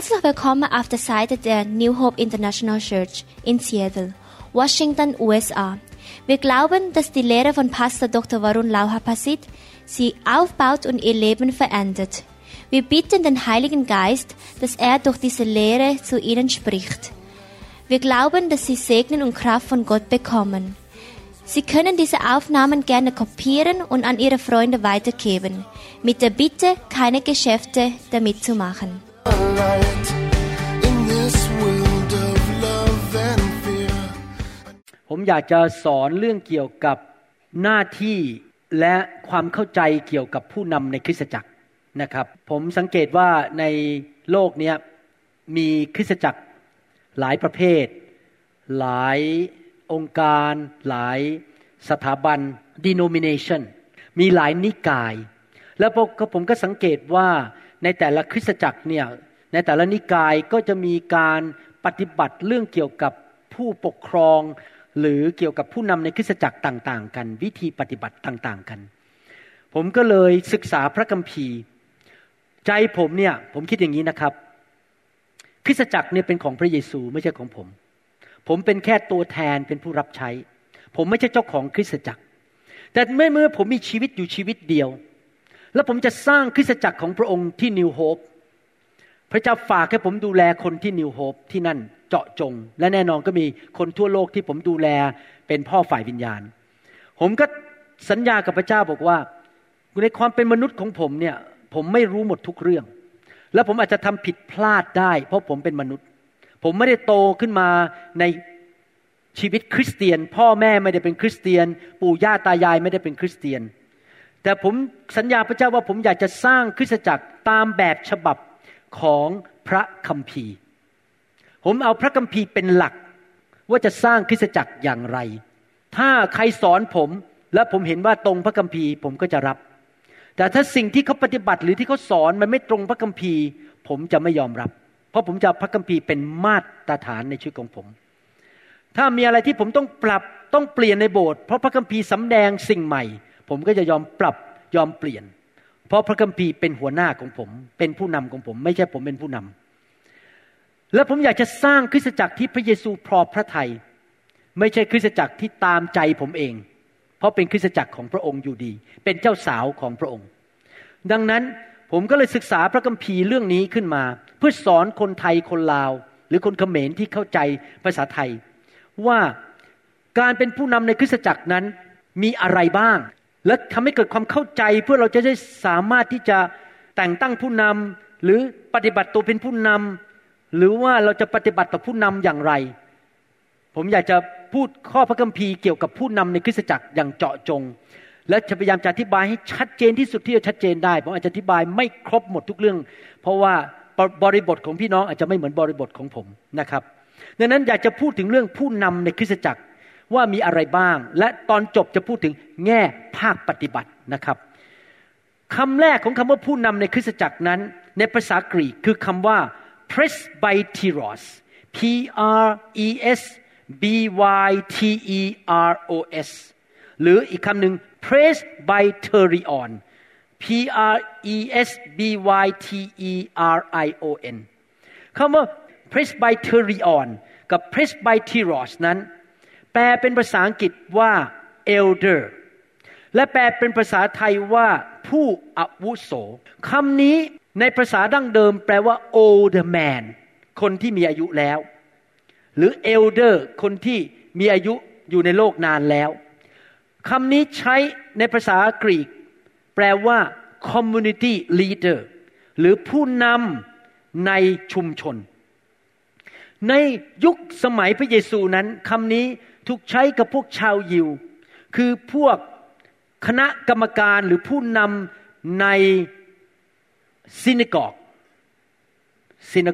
Guests have come after site at the New Hope International Church in Seattle, Washington, USA. Wir glauben, dass die Lehre von Pastor Dr. Varun Laohapasit sie aufbaut und ihr Leben verändert. Wir bitten den Heiligen Geist, dass er durch diese Lehre zu ihnen spricht. Wir glauben, dass sie Segen und Kraft von Gott bekommen. Sie können diese Aufnahmen gerne kopieren und an Ihre Freunde weitergeben, mit der Bitte, keine Geschäfte damit zu machen.ผมอยากจะสอนเรื่องเกี่ยวกับหน้าที่และความเข้าใจเกี่ยวกับผู้นำในคริสตจักรนะครับผมสังเกตว่าในโลกนี้มีคริสตจักรหลายประเภทหลายองค์การหลายสถาบัน denomination มีหลายนิกายแล้วผมก็สังเกตว่าในแต่ละคริสตจักรเนี่ยในแต่ละนิกายก็จะมีการปฏิบัติเรื่องเกี่ยวกับผู้ปกครองหรือเกี่ยวกับผู้นำในคริสตจักรต่างๆกันวิธีปฏิบัติต่างๆกันผมก็เลยศึกษาพระคัมภีร์ใจผมเนี่ยผมคิดอย่างนี้นะครับคริสตจักรเนี่ยเป็นของพระเยซูไม่ใช่ของผมเป็นแค่ตัวแทนเป็นผู้รับใช้ผมไม่ใช่เจ้าของคริสตจักรแต่เมื่อผมมีชีวิตอยู่ชีวิตเดียวแล้วผมจะสร้างคริสตจักรของพระองค์ที่นิวโฮปพระเจ้าฝากให้ผมดูแลคนที่นิวโฮปที่นั่นเจาะจงและแน่นอนก็มีคนทั่วโลกที่ผมดูแลเป็นพ่อฝ่ายวิญญาณผมก็สัญญากับพระเจ้าบอกว่าในความเป็นมนุษย์ของผมเนี่ยผมไม่รู้หมดทุกเรื่องและผมอาจจะทำผิดพลาดได้เพราะผมเป็นมนุษย์ผมไม่ได้โตขึ้นมาในชีวิตคริสเตียนพ่อแม่ไม่ได้เป็นคริสเตียนปู่ย่าตายายไม่ได้เป็นคริสเตียนแต่ผมสัญญาพระเจ้าว่าผมอยากจะสร้างคริสตจักรตามแบบฉบับของพระคัมภีร์ผมเอาพระคัมภีร์เป็นหลักว่าจะสร้างคริสตจักรอย่างไรถ้าใครสอนผมและผมเห็นว่าตรงพระคัมภีร์ผมก็จะรับแต่ถ้าสิ่งที่เขาปฏิบัติหรือที่เขาสอนมันไม่ตรงพระคัมภีร์ผมจะไม่ยอมรับเพราะผมจะพระคัมภีร์เป็นมาตรฐานในชีวิตของผมถ้ามีอะไรที่ผมต้องปรับต้องเปลี่ยนในโบสถ์เพราะพระคัมภีร์สำแดงสิ่งใหม่ผมก็จะยอมปรับยอมเปลี่ยนเพราะพระคัมภีร์เป็นหัวหน้าของผมเป็นผู้นำของผมไม่ใช่ผมเป็นผู้นำและผมอยากจะสร้างคริสตจักรที่พระเยซูพอพระทัยไม่ใช่คริสตจักรที่ตามใจผมเองเพราะเป็นคริสตจักรของพระองค์อยู่ดีเป็นเจ้าสาวของพระองค์ดังนั้นผมก็เลยศึกษาพระคัมภีร์เรื่องนี้ขึ้นมาเพื่อสอนคนไทยคนลาวหรือคนเขมรที่เข้าใจภาษาไทยว่าการเป็นผู้นำในคริสตจักรนั้นมีอะไรบ้างและทำให้เกิดความเข้าใจเพื่อเราจะได้สามารถที่จะแต่งตั้งผู้นำหรือปฏิบัติตัวเป็นผู้นำหรือว่าเราจะปฏิบัติต่อผู้นำอย่างไรผมอยากจะพูดข้อพระคัมภีร์เกี่ยวกับผู้นำในคริสตจักรอย่างเจาะจงและจะพยายามจะอธิบายให้ชัดเจนที่สุดที่จะชัดเจนได้ผมอาจจะอธิบายไม่ครบหมดทุกเรื่องเพราะว่าบริบทของพี่น้องอาจจะไม่เหมือนบริบทของผมนะครับดังนั้นอยากจะพูดถึงเรื่องผู้นำในคริสตจักรว่ามีอะไรบ้างและตอนจบจะพูดถึงแง่ภาคปฏิบัตินะครับคำแรกของคำว่าผู้นำในคริสตจักรนั้นในภาษากรีกคือคำว่า presbyteros p r e s b y t e r o s หรืออีกคำหนึ่ง presbyterion p r e s b y t e r i o n คำว่า presbyterion กับ presbyteros นั้นแปลเป็นภาษาอังกฤษว่า elder และแปลเป็นภาษาไทยว่าผู้อาวุโสคำนี้ในภาษาดั้งเดิมแปลว่า old man คนที่มีอายุแล้วหรือ elder คนที่มีอายุอยู่ในโลกนานแล้วคำนี้ใช้ในภาษากรีกแปลว่า community leader หรือผู้นำในชุมชนในยุคสมัยพระเยซูนั้นคำนี้ถูกใช้กับพวกชาวยิวคือพวกคณะกรรมการหรือผู้นำในซินาโ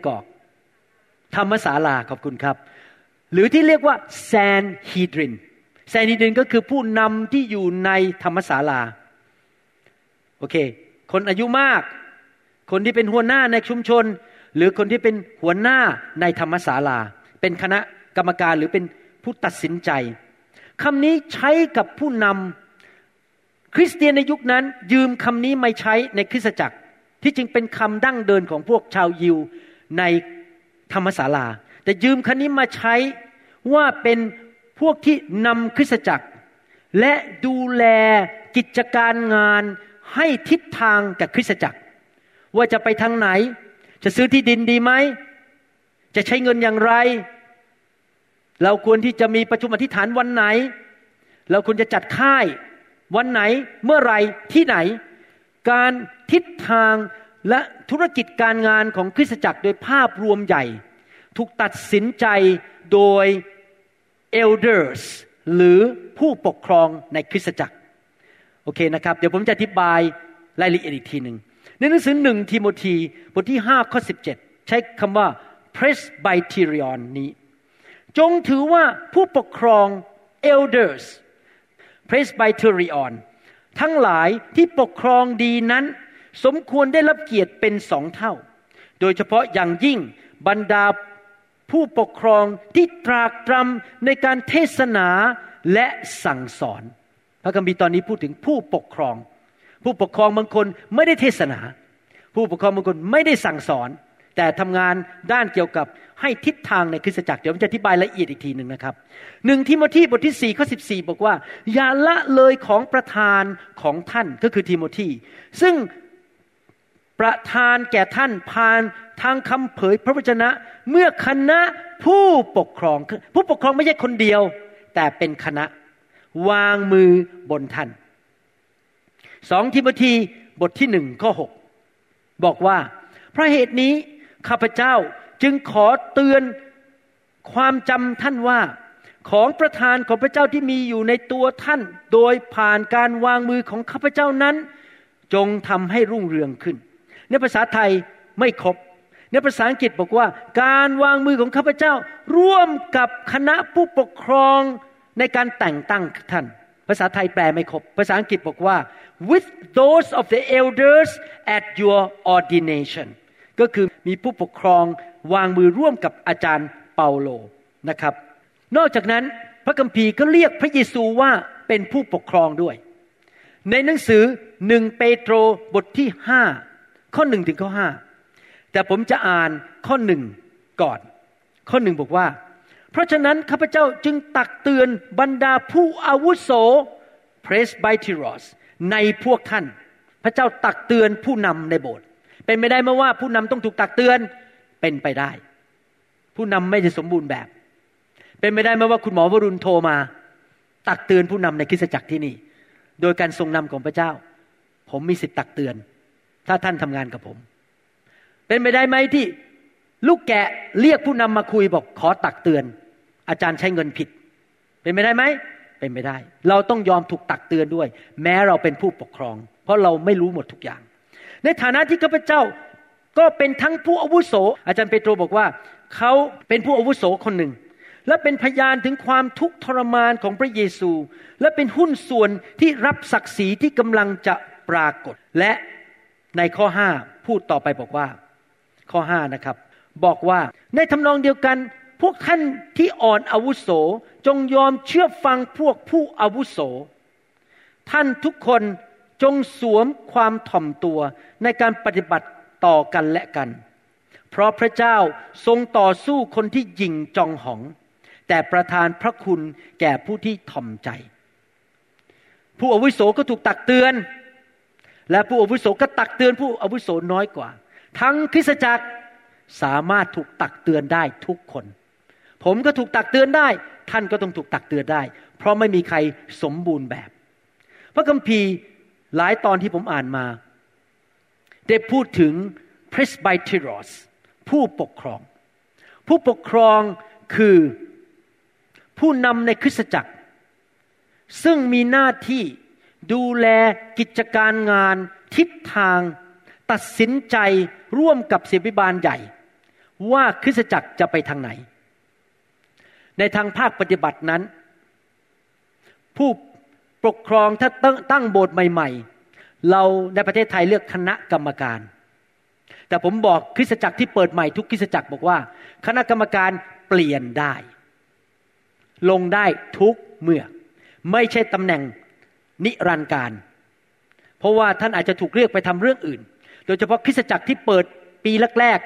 กกธรรมศาลาขอบคุณครับหรือที่เรียกว่าแซนฮีดรินก็คือผู้นำที่อยู่ในธรรมศาลาโอเคคนอายุมากคนที่เป็นหัวหน้าในชุมชนหรือคนที่เป็นหัวหน้าในธรรมศาลาเป็นคณะกรรมการหรือเป็นผู้ตัดสินใจคำนี้ใช้กับผู้นำคริสเตียนในยุคนั้นยืมคำนี้มาใช้ในคริสตจักรที่จริงเป็นคำดั้งเดิมของพวกชาวยิว ในธรรมศาลาแต่ยืมคำนี้มาใช้ว่าเป็นพวกที่นำคริสตจักรและดูแลกิจการงานให้ทิศทางกับคริสตจักรว่าจะไปทางไหนจะซื้อที่ดินดีไหมจะใช้เงินอย่างไรเราควรที่จะมีประชุมอธิษฐานวันไหนเราควรจะจัดค่ายวันไหนเมื่อไรที่ไหนการทิศทางและธุรกิจการงานของคริสตจักรโดยภาพรวมใหญ่ถูกตัดสินใจโดย elders หรือผู้ปกครองในคริสตจักรโอเคนะครับเดี๋ยวผมจะอธิบายรายละเอียดอีกทีนึงในหนังสือ1ทิโมธีบทที่5ข้อ17ใช้คำว่า presbyterion นี้จงถือว่าผู้ปกครอง elders presbyterion ทั้งหลายที่ปกครองดีนั้นสมควรได้รับเกียรติเป็น2เท่าโดยเฉพาะอย่างยิ่งบรรดาผู้ปกครองที่ตรากตรำในการเทศนาและสั่งสอนพระคัมภีร์ตอนนี้พูดถึงผู้ปกครองผู้ปกครองบางคนไม่ได้เทศนาผู้ปกครองบางคนไม่ได้สั่งสอนแต่ทำงานด้านเกี่ยวกับให้ทิศทางในคริสตจักรเดี๋ยวผมจะอธิบายละเอียดอีกทีนึงนะครับ1ทิโมธีบทที่4ข้อ14บอกว่าอย่าละเลยของประธานของท่านก็คือทิโมธีซึ่งประทานแก่ท่านผ่านทางคำเผยพระวจนะเมื่อคณะผู้ปกครองไม่ใช่คนเดียวแต่เป็นคณะวางมือบนท่าน2ทิโมธีบทที่1ข้อ6บอกว่าเพราะเหตุนี้ข้าพเจ้าจึงขอเตือนความจำท่านว่าของประทานของพระเจ้าที่มีอยู่ในตัวท่านโดยผ่านการวางมือของข้าพเจ้านั้นจงทำให้รุ่งเรืองขึ้นในภาษาไทยไม่ครบในภาษาอังกฤษบอกว่าการวางมือของข้าพเจ้าร่วมกับคณะผู้ปกครองในการแต่งตั้งท่านภาษาไทยแปลไม่ครบภาษาอังกฤษบอกว่า with those of the elders at your ordination ก็คือมีผู้ปกครองวางมือร่วมกับอาจารย์เปาโลนะครับนอกจากนั้นพระคัมภีร์ก็เรียกพระเยซูว่าเป็นผู้ปกครองด้วยในหนังสือ1เปโตรบทที่5ข้อ1ถึงข้อ5แต่ผมจะอ่านข้อ1ก่อนข้อ1บอกว่าเพราะฉะนั้นข้าพเจ้าจึงตักเตือนบรรดาผู้อาวุโส presbyteros ในพวกท่านพระเจ้าตักเตือนผู้นำในโบสถ์เป็นไม่ได้มาว่าผู้นำต้องถูกตักเตือนเป็นไปได้ผู้นำไม่จะสมบูรณ์แบบเป็นไม่ได้มาว่าคุณหมอวรุณโทรมาตักเตือนผู้นำในคริสตจักรที่นี่โดยการทรงนำของพระเจ้าผมมีสิทธิ์ตักเตือนถ้าท่านทำงานกับผมเป็นไปได้ไหมที่ลูกแกะเรียกผู้นำมาคุยบอกขอตักเตือนอาจารย์ใช้เงินผิดเป็นไปได้ไหมเป็นไปได้เราต้องยอมถูกตักเตือนด้วยแม้เราเป็นผู้ปกครองเพราะเราไม่รู้หมดทุกอย่างในฐานะที่ข้าพเจ้าก็เป็นทั้งผู้อาวุโสอาจารย์เปโตรบอกว่าเขาเป็นผู้อาวุโสคนหนึ่งและเป็นพยานถึงความทุกข์ทรมานของพระเยซูและเป็นหุ้นส่วนที่รับศักดิ์ศรีที่กำลังจะปรากฏและในข้อ5พูดต่อไปบอกว่าข้อ5นะครับบอกว่าในทำนองเดียวกันพวกท่านที่อ่อนอาวุโสจงยอมเชื่อฟังพวกผู้อาวุโสท่านทุกคนจงสวมความถ่อมตัวในการปฏิบัติต่อกันและกันเพราะพระเจ้าทรงต่อสู้คนที่หยิ่งจองหองแต่ประทานพระคุณแก่ผู้ที่ถ่อมใจผู้อาวุโสก็ถูกตักเตือนและผู้อาวุโสก็ตักเตือนผู้อาวุโสน้อยกว่าทั้งคริสตจักรสามารถถูกตักเตือนได้ทุกคนผมก็ถูกตักเตือนได้ท่านก็ต้องถูกตักเตือนได้เพราะไม่มีใครสมบูรณ์แบบพระคัมภีร์หลายตอนที่ผมอ่านมาได้พูดถึง presbyteros ผู้ปกครองผู้ปกครองคือผู้นำในคริสตจักรซึ่งมีหน้าที่ดูแลกิจการงานทิศทางตัดสินใจร่วมกับศิบิบาลใหญ่ว่าคริสตจักรจะไปทางไหนในทางภาคปฏิบัตินั้นผู้ปกครองถ้าตั้งโบสถ์ใหม่ๆเราในประเทศไทยเลือกคณะกรรมการแต่ผมบอกคริสตจักรที่เปิดใหม่ทุกคริสตจักรบอกว่าคณะกรรมการเปลี่ยนได้ลงได้ทุกเมื่อไม่ใช่ตำแหน่งนิรันดร์การเพราะว่าท่านอาจจะถูกเรียกไปทำเรื่องอื่นโดยเฉพาะคริสตจักรที่เปิดปีแรก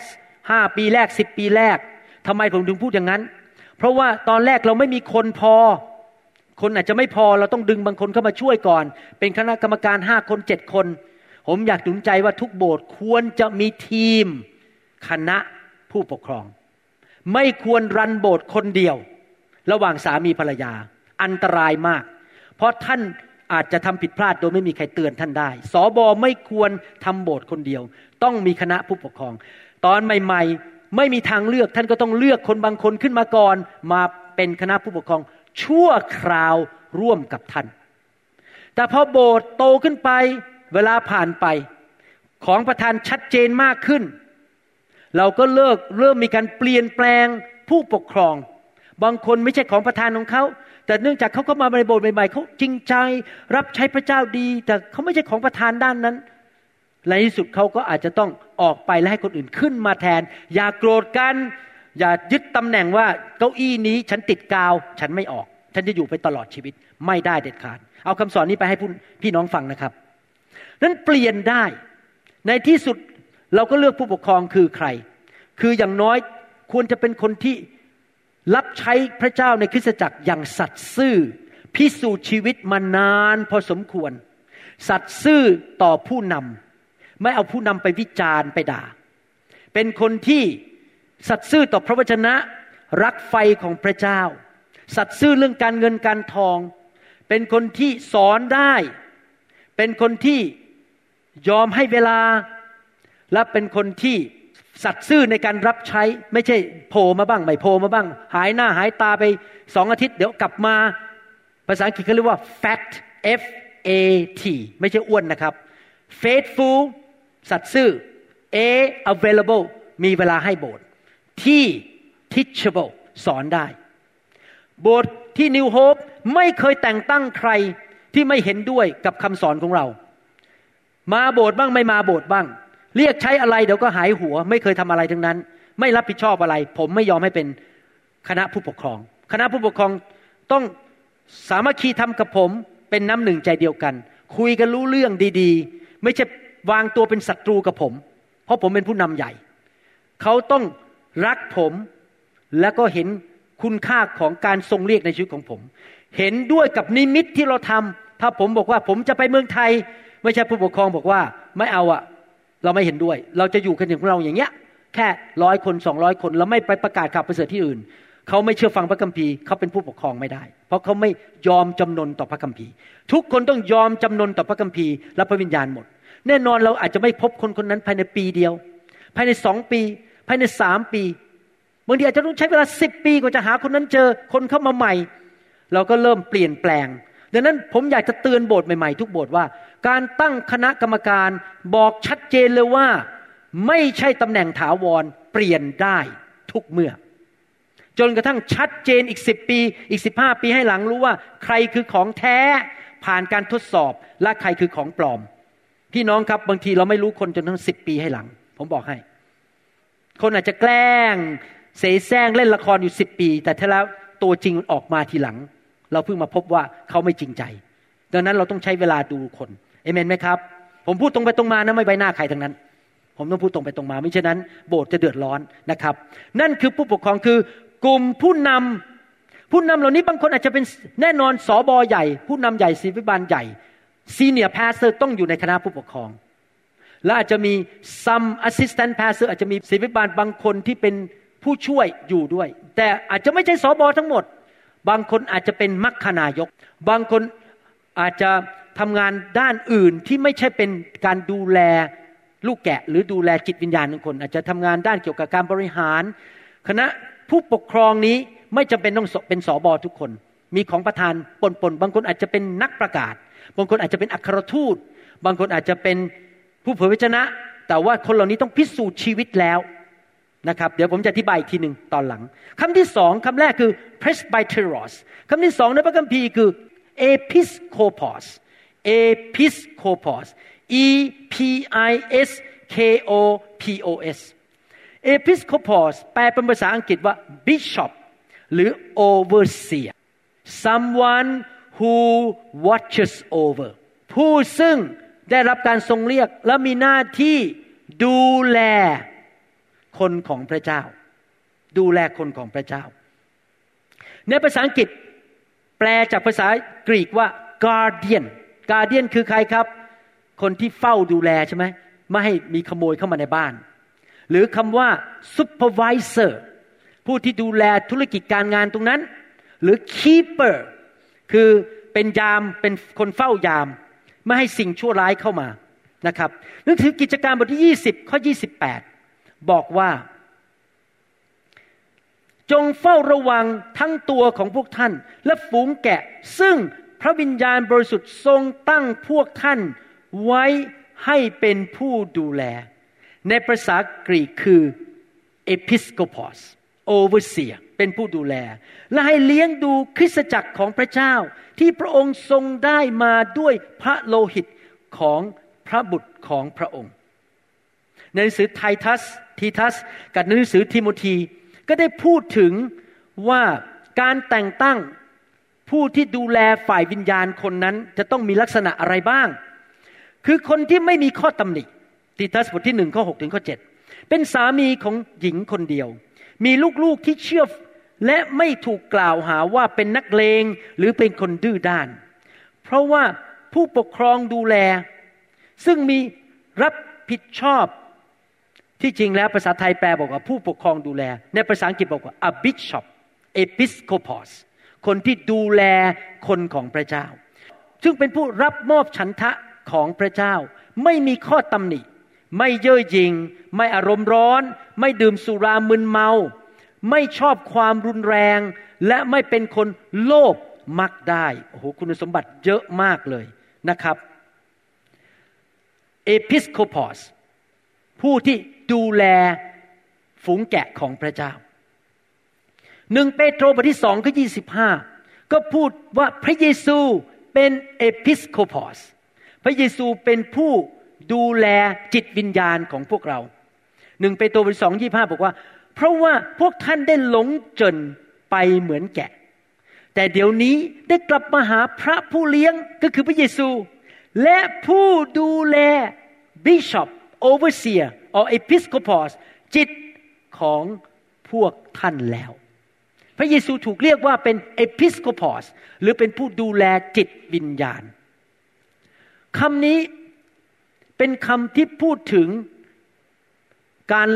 5ปีแรก10ปีแรกทำไมผมถึงพูดอย่างนั้นเพราะว่าตอนแรกเราไม่มีคนพอคนอาจจะไม่พอเราต้องดึงบางคนเข้ามาช่วยก่อนเป็นคณะกรรมการ5คน7คนผมอยากหนุนใจว่าทุกโบสถ์ควรจะมีทีมคณะผู้ปกครองไม่ควรรันโบสถ์คนเดียวระหว่างสามีภรรยาอันตรายมากเพราะท่านอาจจะทำผิดพลาดโดยไม่มีใครเตือนท่านได้สบไม่ควรทำโบสถ์คนเดียวต้องมีคณะผู้ปกครองตอนใหม่ๆไม่มีทางเลือกท่านก็ต้องเลือกคนบางคนขึ้นมาก่อนมาเป็นคณะผู้ปกครองชั่วคราวร่วมกับท่านแต่พอโบสถ์โตขึ้นไปเวลาผ่านไปของประธานชัดเจนมากขึ้นเราก็เริ่มมีการเปลี่ยนแปลงผู้ปกครองบางคนไม่ใช่ของประธานของเขาแต่เนื่องจากเขาก็มาในโบสถ์ใหม่ๆเขาจริงใจรับใช้พระเจ้าดีแต่เขาไม่ใช่ของประธานด้านนั้นในที่สุดเขาก็อาจจะต้องออกไปและให้คนอื่นขึ้นมาแทนอย่าโกรธกันอย่ายึดตำแหน่งว่าเก้าอี้นี้ฉันติดกาวฉันไม่ออกฉันจะอยู่ไปตลอดชีวิตไม่ได้เด็ดขาดเอาคำสอนนี้ไปให้พี่น้องฟังนะครับนั้นเปลี่ยนได้ในที่สุดเราก็เลือกผู้ปกครองคือใครคืออย่างน้อยควรจะเป็นคนที่รับใช้พระเจ้าในคริสตจักรอย่างสัตย์ซื่อพิสูจน์ชีวิตมานานพอสมควรสัตย์ซื่อต่อผู้นำไม่เอาผู้นำไปวิจารณ์ไปด่าเป็นคนที่สัตย์ซื่อต่อพระวจนะรักไฟของพระเจ้าสัตย์ซื่อเรื่องการเงินการทองเป็นคนที่สอนได้เป็นคนที่ยอมให้เวลาและเป็นคนที่สัตย์ซื่อในการรับใช้ไม่ใช่โผล่มาบ้างไม่โผล่มาบ้างหายหน้าหายตาไป2อาทิตย์เดี๋ยวกลับมาภาษาอังกฤษเขาเรียกว่า fact f a t ไม่ใช่อ้วนนะครับ faithful สัตย์ซื่อ a available มีเวลาให้โบสถ์ที่ teachable สอนได้โบสถ์ที่ New Hope ไม่เคยแต่งตั้งใครที่ไม่เห็นด้วยกับคำสอนของเรามาโบสถ์บ้างไม่มาโบสถ์บ้างเรียกใช้อะไรเดี๋ยวก็หายหัวไม่เคยทำอะไรทั้งนั้นไม่รับผิดชอบอะไรผมไม่ยอมให้เป็นคณะผู้ปกครองคณะผู้ปกครองต้องสามัคคีธรรมกับผมเป็นน้ำหนึ่งใจเดียวกันคุยกันรู้เรื่องดีๆไม่ใช่วางตัวเป็นศัตรูกับผมเพราะผมเป็นผู้นำใหญ่เขาต้องรักผมและก็เห็นคุณค่าของการทรงเรียกในชีวิตของผมเห็นด้วยกับนิมิตที่เราทำถ้าผมบอกว่าผมจะไปเมืองไทยไม่ใช่ผู้ปกครองบอกว่าไม่เอาอะเราไม่เห็นด้วยเราจะอยู่กันอย่างของเราอย่างเงี้ยแค่100คน200คนเราไม่ไปประกาศข่าวประเสริฐที่อื่นเขาไม่เชื่อฟังพระคัมภีร์เขาเป็นผู้ปกครองไม่ได้เพราะเขาไม่ยอมจำนนต่อพระคัมภีร์ทุกคนต้องยอมจำนนต่อพระคัมภีร์และพระวิญญาณหมดแน่นอนเราอาจจะไม่พบคนคนนั้นภายในปีเดียวภายใน2ปีภายใน3ปีบางทีอาจจะต้องใช้เวลา10ปีกว่าจะหาคนนั้นเจอคนเข้ามาใหม่เราก็เริ่มเปลี่ยนแปลงดังนั้นผมอยากจะเตือนโบสถ์ใหม่ๆทุกโบสถ์ว่าการตั้งคณะกรรมการบอกชัดเจนเลยว่าไม่ใช่ตำแหน่งถาวรเปลี่ยนได้ทุกเมื่อจนกระทั่งชัดเจนอีก10ปีอีก15ปีให้หลังรู้ว่าใครคือของแท้ผ่านการทดสอบและใครคือของปลอมพี่น้องครับบางทีเราไม่รู้คนจนทั้ง10ปีให้หลังผมบอกให้คนอาจจะแกล้งเสแสร้งเล่นละครอยู่10ปีแต่ถ้าแล้วตัวจริงมันออกมาทีหลังเราเพิ่งมาพบว่าเขาไม่จริงใจดังนั้นเราต้องใช้เวลาดูคนเอเมนไหมครับผมพูดตรงไปตรงมานะไม่ไว้หน้าใครทั้งนั้นผมต้องพูดตรงไปตรงมาไม่เช่นนั้นโบสถ์จะเดือดร้อนนะครับนั่นคือผู้ปกครองคือกลุ่มผู้นำเหล่านี้บางคนอาจจะเป็นแน่นอนสบใหญ่ผู้นำใหญ่ศิริบาลใหญ่ซีเนียร์พาสเตอร์ต้องอยู่ในคณะผู้ปกครองและอาจจะมีซัมแอสซิสแตนต์พาสเตอร์อาจจะมีศิริบาลบางคนที่เป็นผู้ช่วยอยู่ด้วยแต่อาจจะไม่ใช่สบทั้งหมดบางคนอาจจะเป็นมัคคานายกบางคนอาจจะทำงานด้านอื่นที่ไม่ใช่เป็นการดูแลลูกแกะหรือดูแลจิตวิญญาณของคนอาจจะทำงานด้านเกี่ยวกับการบริหารคณะผู้ปกครองนี้ไม่จำเป็นต้องเป็นสบทุกคนมีของประธานปนบางคนอาจจะเป็นนักประกาศบางคนอาจจะเป็นอัครทูตบางคนอาจจะเป็นผู้เผยพระวจนะแต่ว่าคนเหล่านี้ต้องพิสูจน์ชีวิตแล้วนะครับเดี๋ยวผมจะอธิบายอีกทีนึงตอนหลังคำที่2คำแรกคือ presbyteros คำที่2ในพระคัมภีร์คือ episcopos episcopos e p i s k o p o s episcopos แปลเป็นภาษาอังกฤษว่า bishop หรือ overseer someone who watches over ผู้ซึ่งได้รับการทรงเรียกและมีหน้าที่ดูแลค คนของพระเจ้าดูแลคนของพระเจ้าในภาษาอังกฤษแปลจากภาษากรีกว่า guardian guardian คือใครครับคนที่เฝ้าดูแลใช่ไหมไม่ให้มีขโมยเข้ามาในบ้านหรือคำว่า supervisor ผู้ที่ดูแลธุรกิจการงานตรงนั้นหรือ keeper คือเป็นยามเป็นคนเฝ้ายามไม่ให้สิ่งชั่วร้ายเข้ามานะครับหนังสือกิจการบทที่20ข้อ28บอกว่าจงเฝ้าระวังทั้งตัวของพวกท่านและฝูงแกะซึ่งพระวิญญาณบริสุทธิ์ทรงตั้งพวกท่านไว้ให้เป็นผู้ดูแลในภาษากรีกคือ episkopos overseer เป็นผู้ดูแลและให้เลี้ยงดูคริสตจักรของพระเจ้าที่พระองค์ทรงได้มาด้วยพระโลหิตของพระบุตรของพระองค์ในหนังสือทีทัสกับหนังสือทิโมธีก็ได้พูดถึงว่าการแต่งตั้งผู้ที่ดูแลฝ่ายวิญญาณคนนั้นจะต้องมีลักษณะอะไรบ้างคือคนที่ไม่มีข้อตำหนิทิทัสบทที่1ข้อ6ถึงข้อ7เป็นสามีของหญิงคนเดียวมีลูกๆที่เชื่อและไม่ถูกกล่าวหาว่าเป็นนักเลงหรือเป็นคนดื้อด้านเพราะว่าผู้ปกครองดูแลซึ่งมีรับผิดชอบที่จริงแล้วภาษาไทยแปลบอกว่าผู้ปกครองดูแลในภาษาอังกฤษบอกว่า a bishop episcopos คนที่ดูแลคนของพระเจ้าซึ่งเป็นผู้รับมอบฉันทะของพระเจ้าไม่มีข้อตำหนิไม่เย่อหยิ่งไม่อารมณ์ร้อนไม่ดื่มสุรามึนเมาไม่ชอบความรุนแรงและไม่เป็นคนโลภมักได้โอ้โหคุณสมบัติเยอะมากเลยนะครับ episcopos ผู้ที่ดูแลฝูงแกะของพระเจ้า1เปโตรบทที่2ข้อ25ก็พูดว่าพระเยซูเป็น episcopos พระเยซูเป็นผู้ดูแลจิตวิญญาณของพวกเรา1เปโตรบทที่2 25บอกว่าเพราะว่าพวกท่านได้หลงจนไปเหมือนแกะแต่เดี๋ยวนี้ได้กลับมาหาพระผู้เลี้ยงก็คือพระเยซูและผู้ดูแล Bishop Overseer or Episcopos จิตของพวกท่านแล้วพระเยซูถูกเรียกว่าเป็น Episcopos หรือเป็นผู้ดูแลจิตวิญญาณคำนี้เป็นคำที่พูดถึงการ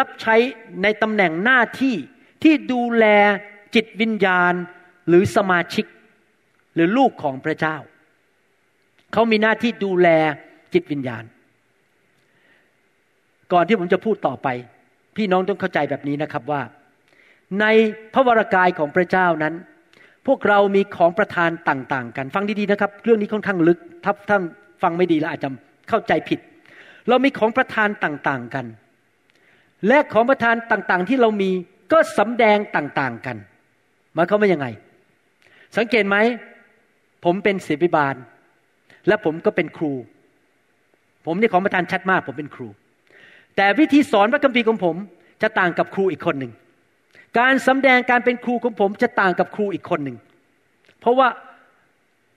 รับใช้ในตำแหน่งหน้าที่ที่ดูแลจิตวิญญาณหรือสมาชิกหรือลูกของพระเจ้าเขามีหน้าที่ดูแลจิตวิญญาณก่อนที่ผมจะพูดต่อไปพี่น้องต้องเข้าใจแบบนี้นะครับว่าในพระวรกายของพระเจ้านั้นพวกเรามีของประทานต่างๆกันฟังดีๆนะครับเรื่องนี้ค่อนข้างลึกถ้าท่านฟังไม่ดีแล้วอาจจะเข้าใจผิดเรามีของประทานต่างๆกันและของประทานต่างๆที่เรามีก็สำแดงต่างๆกันหมายความว่ายังไงสังเกตไหมผมเป็นศิริบาลและผมก็เป็นครูผมนี่ของประทานชัดมากผมเป็นครูแต่วิธีสอนพระคัมภีร์ของผมจะต่างกับครูอีกคนหนึ่งการสำแดงการเป็นครูของผมจะต่างกับครูอีกคนหนึ่งเพราะว่า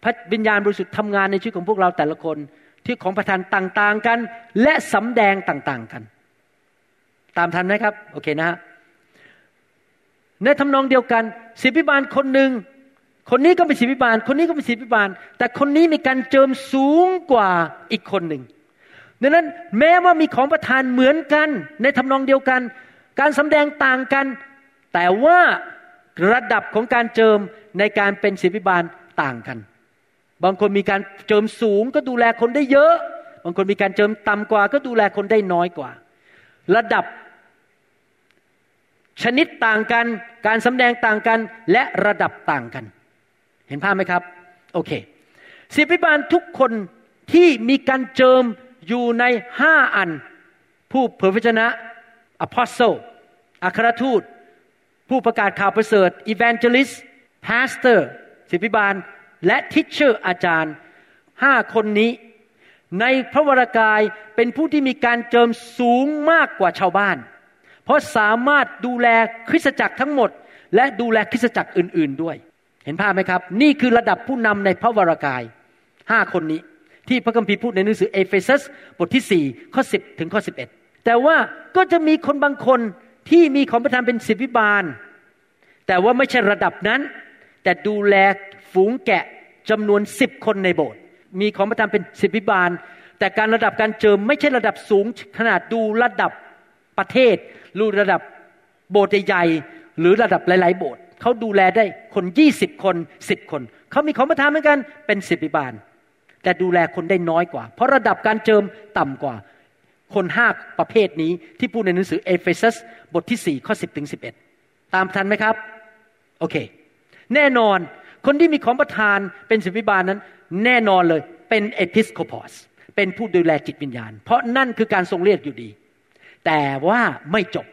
พระวิญญาณบริสุทธิ์ทำงานในชีวิตของพวกเราแต่ละคนที่ของประทานต่างๆกันและสำแดงต่างๆกันตามทันไหมครับโอเคนะฮะในทำนองเดียวกันศิริบาลคนหนึ่งคนนี้ก็เป็นศิริบาลคนนี้ก็เป็นศิริบาลแต่คนนี้มีการเจิมสูงกว่าอีกคนหนึ่งดังนั้นแม้ว่ามีของประทานเหมือนกันในทำนองเดียวกันการสำแดงต่างกันแต่ว่าระดับของการเจิมในการเป็นศิริบาลต่างกันบางคนมีการเจิมสูงก็ดูแลคนได้เยอะบางคนมีการเจิมต่ำกว่าก็ดูแลคนได้น้อยกว่าระดับชนิดต่างกันการสำแดงต่างกันและระดับต่างกันเห็นภาพไหมครับโอเคศิริบาลทุกคนที่มีการเจิมอยู่ใน5อันผู้เผยพระวจนะอพอสโตลอัครทูตผู้ประกาศข่าวประเสริฐอีวานเจลิสต์พาสเตอร์ศิริบาลและทิชเชอร์อาจารย์5คนนี้ในพระวรกายเป็นผู้ที่มีการเจิมสูงมากกว่าชาวบ้านเพราะสามารถดูแลคริสตจักรทั้งหมดและดูแลคริสตจักรอื่นๆด้วยเห็นภาพไหมครับนี่คือระดับผู้นำในพระวรกาย5คนนี้ที่พระคัมภีร์พูดในหนังสือเอเฟซัสบทที่4ข้อ10ถึงข้อ11 แต่ว่าก็จะมีคนบางคนที่มีของประทานเป็นศิษย์วิบาลแต่ว่าไม่ใช่ระดับนั้นแต่ดูแลฝูงแกะจำนวน10คนในโบสถ์มีของประทานเป็นศิษย์วิบาลแต่การระดับการเจิมไม่ใช่ระดับสูงขนาดดูระดับประเทศหรือระดับโบสถ์ใหญ่หรือระดับหลายๆโบสถ์เขาดูแลได้คน20คน10คนเขามีของประทานเหมือนกันเป็นศิษย์วิบาลแต่ดูแลคนได้น้อยกว่าเพราะระดับการเจิมต่ำกว่าคน5ประเภทนี้ที่พูดในหนังสือเอเฟซัสบทที่4ข้อ10ถึง11ตามทันไหมครับโอเคแน่นอนคนที่มีของประทานเป็นศิษย์วิบาลนั้นแน่นอนเลยเป็นเอพิสโคพอสเป็นผู้ดูแลจิตวิญญาณเพราะนั่นคือการทรงเรียกอยู่ดีแต่ว่าไม่จบ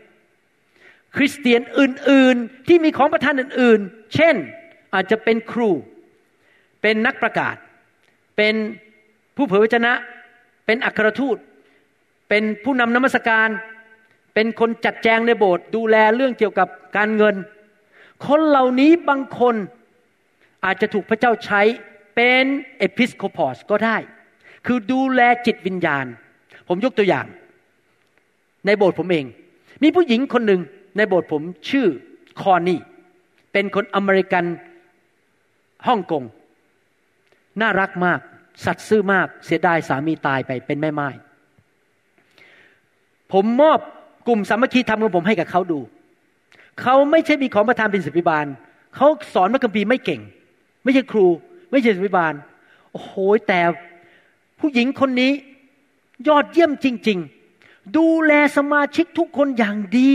คริสเตียนอื่นๆที่มีของประทานอื่นๆเช่นอาจจะเป็นครูเป็นนักประกาศเป็นผู้เผยวจนะเป็นอัครทูตเป็นผู้นำนมัสการเป็นคนจัดแจงในโบสถ์ดูแลเรื่องเกี่ยวกับการเงินคนเหล่านี้บางคนอาจจะถูกพระเจ้าใช้เป็นเอพิสโคพอสก็ได้คือดูแลจิตวิญญาณผมยกตัวอย่างในโบสถ์ผมเองมีผู้หญิงคนหนึ่งในโบสถ์ผมชื่อคอนนี่เป็นคนอเมริกันฮ่องกงน่ารักมากสัตย์ซื่อมากเสียดายสามีตายไปเป็นแม่ไม้ผมมอบกลุ่มสามัคคีธรรมของผมให้กับเขาดูเขาไม่ใช่มีของประทานเป็นศิษย์วิบาลเขาสอนพระคัมภีร์ไม่เก่งไม่ใช่ครูไม่ใช่ศิษย์วิบาลโอ้โหแต่ผู้หญิงคนนี้ยอดเยี่ยมจริงๆดูแลสมาชิกทุกคนอย่างดี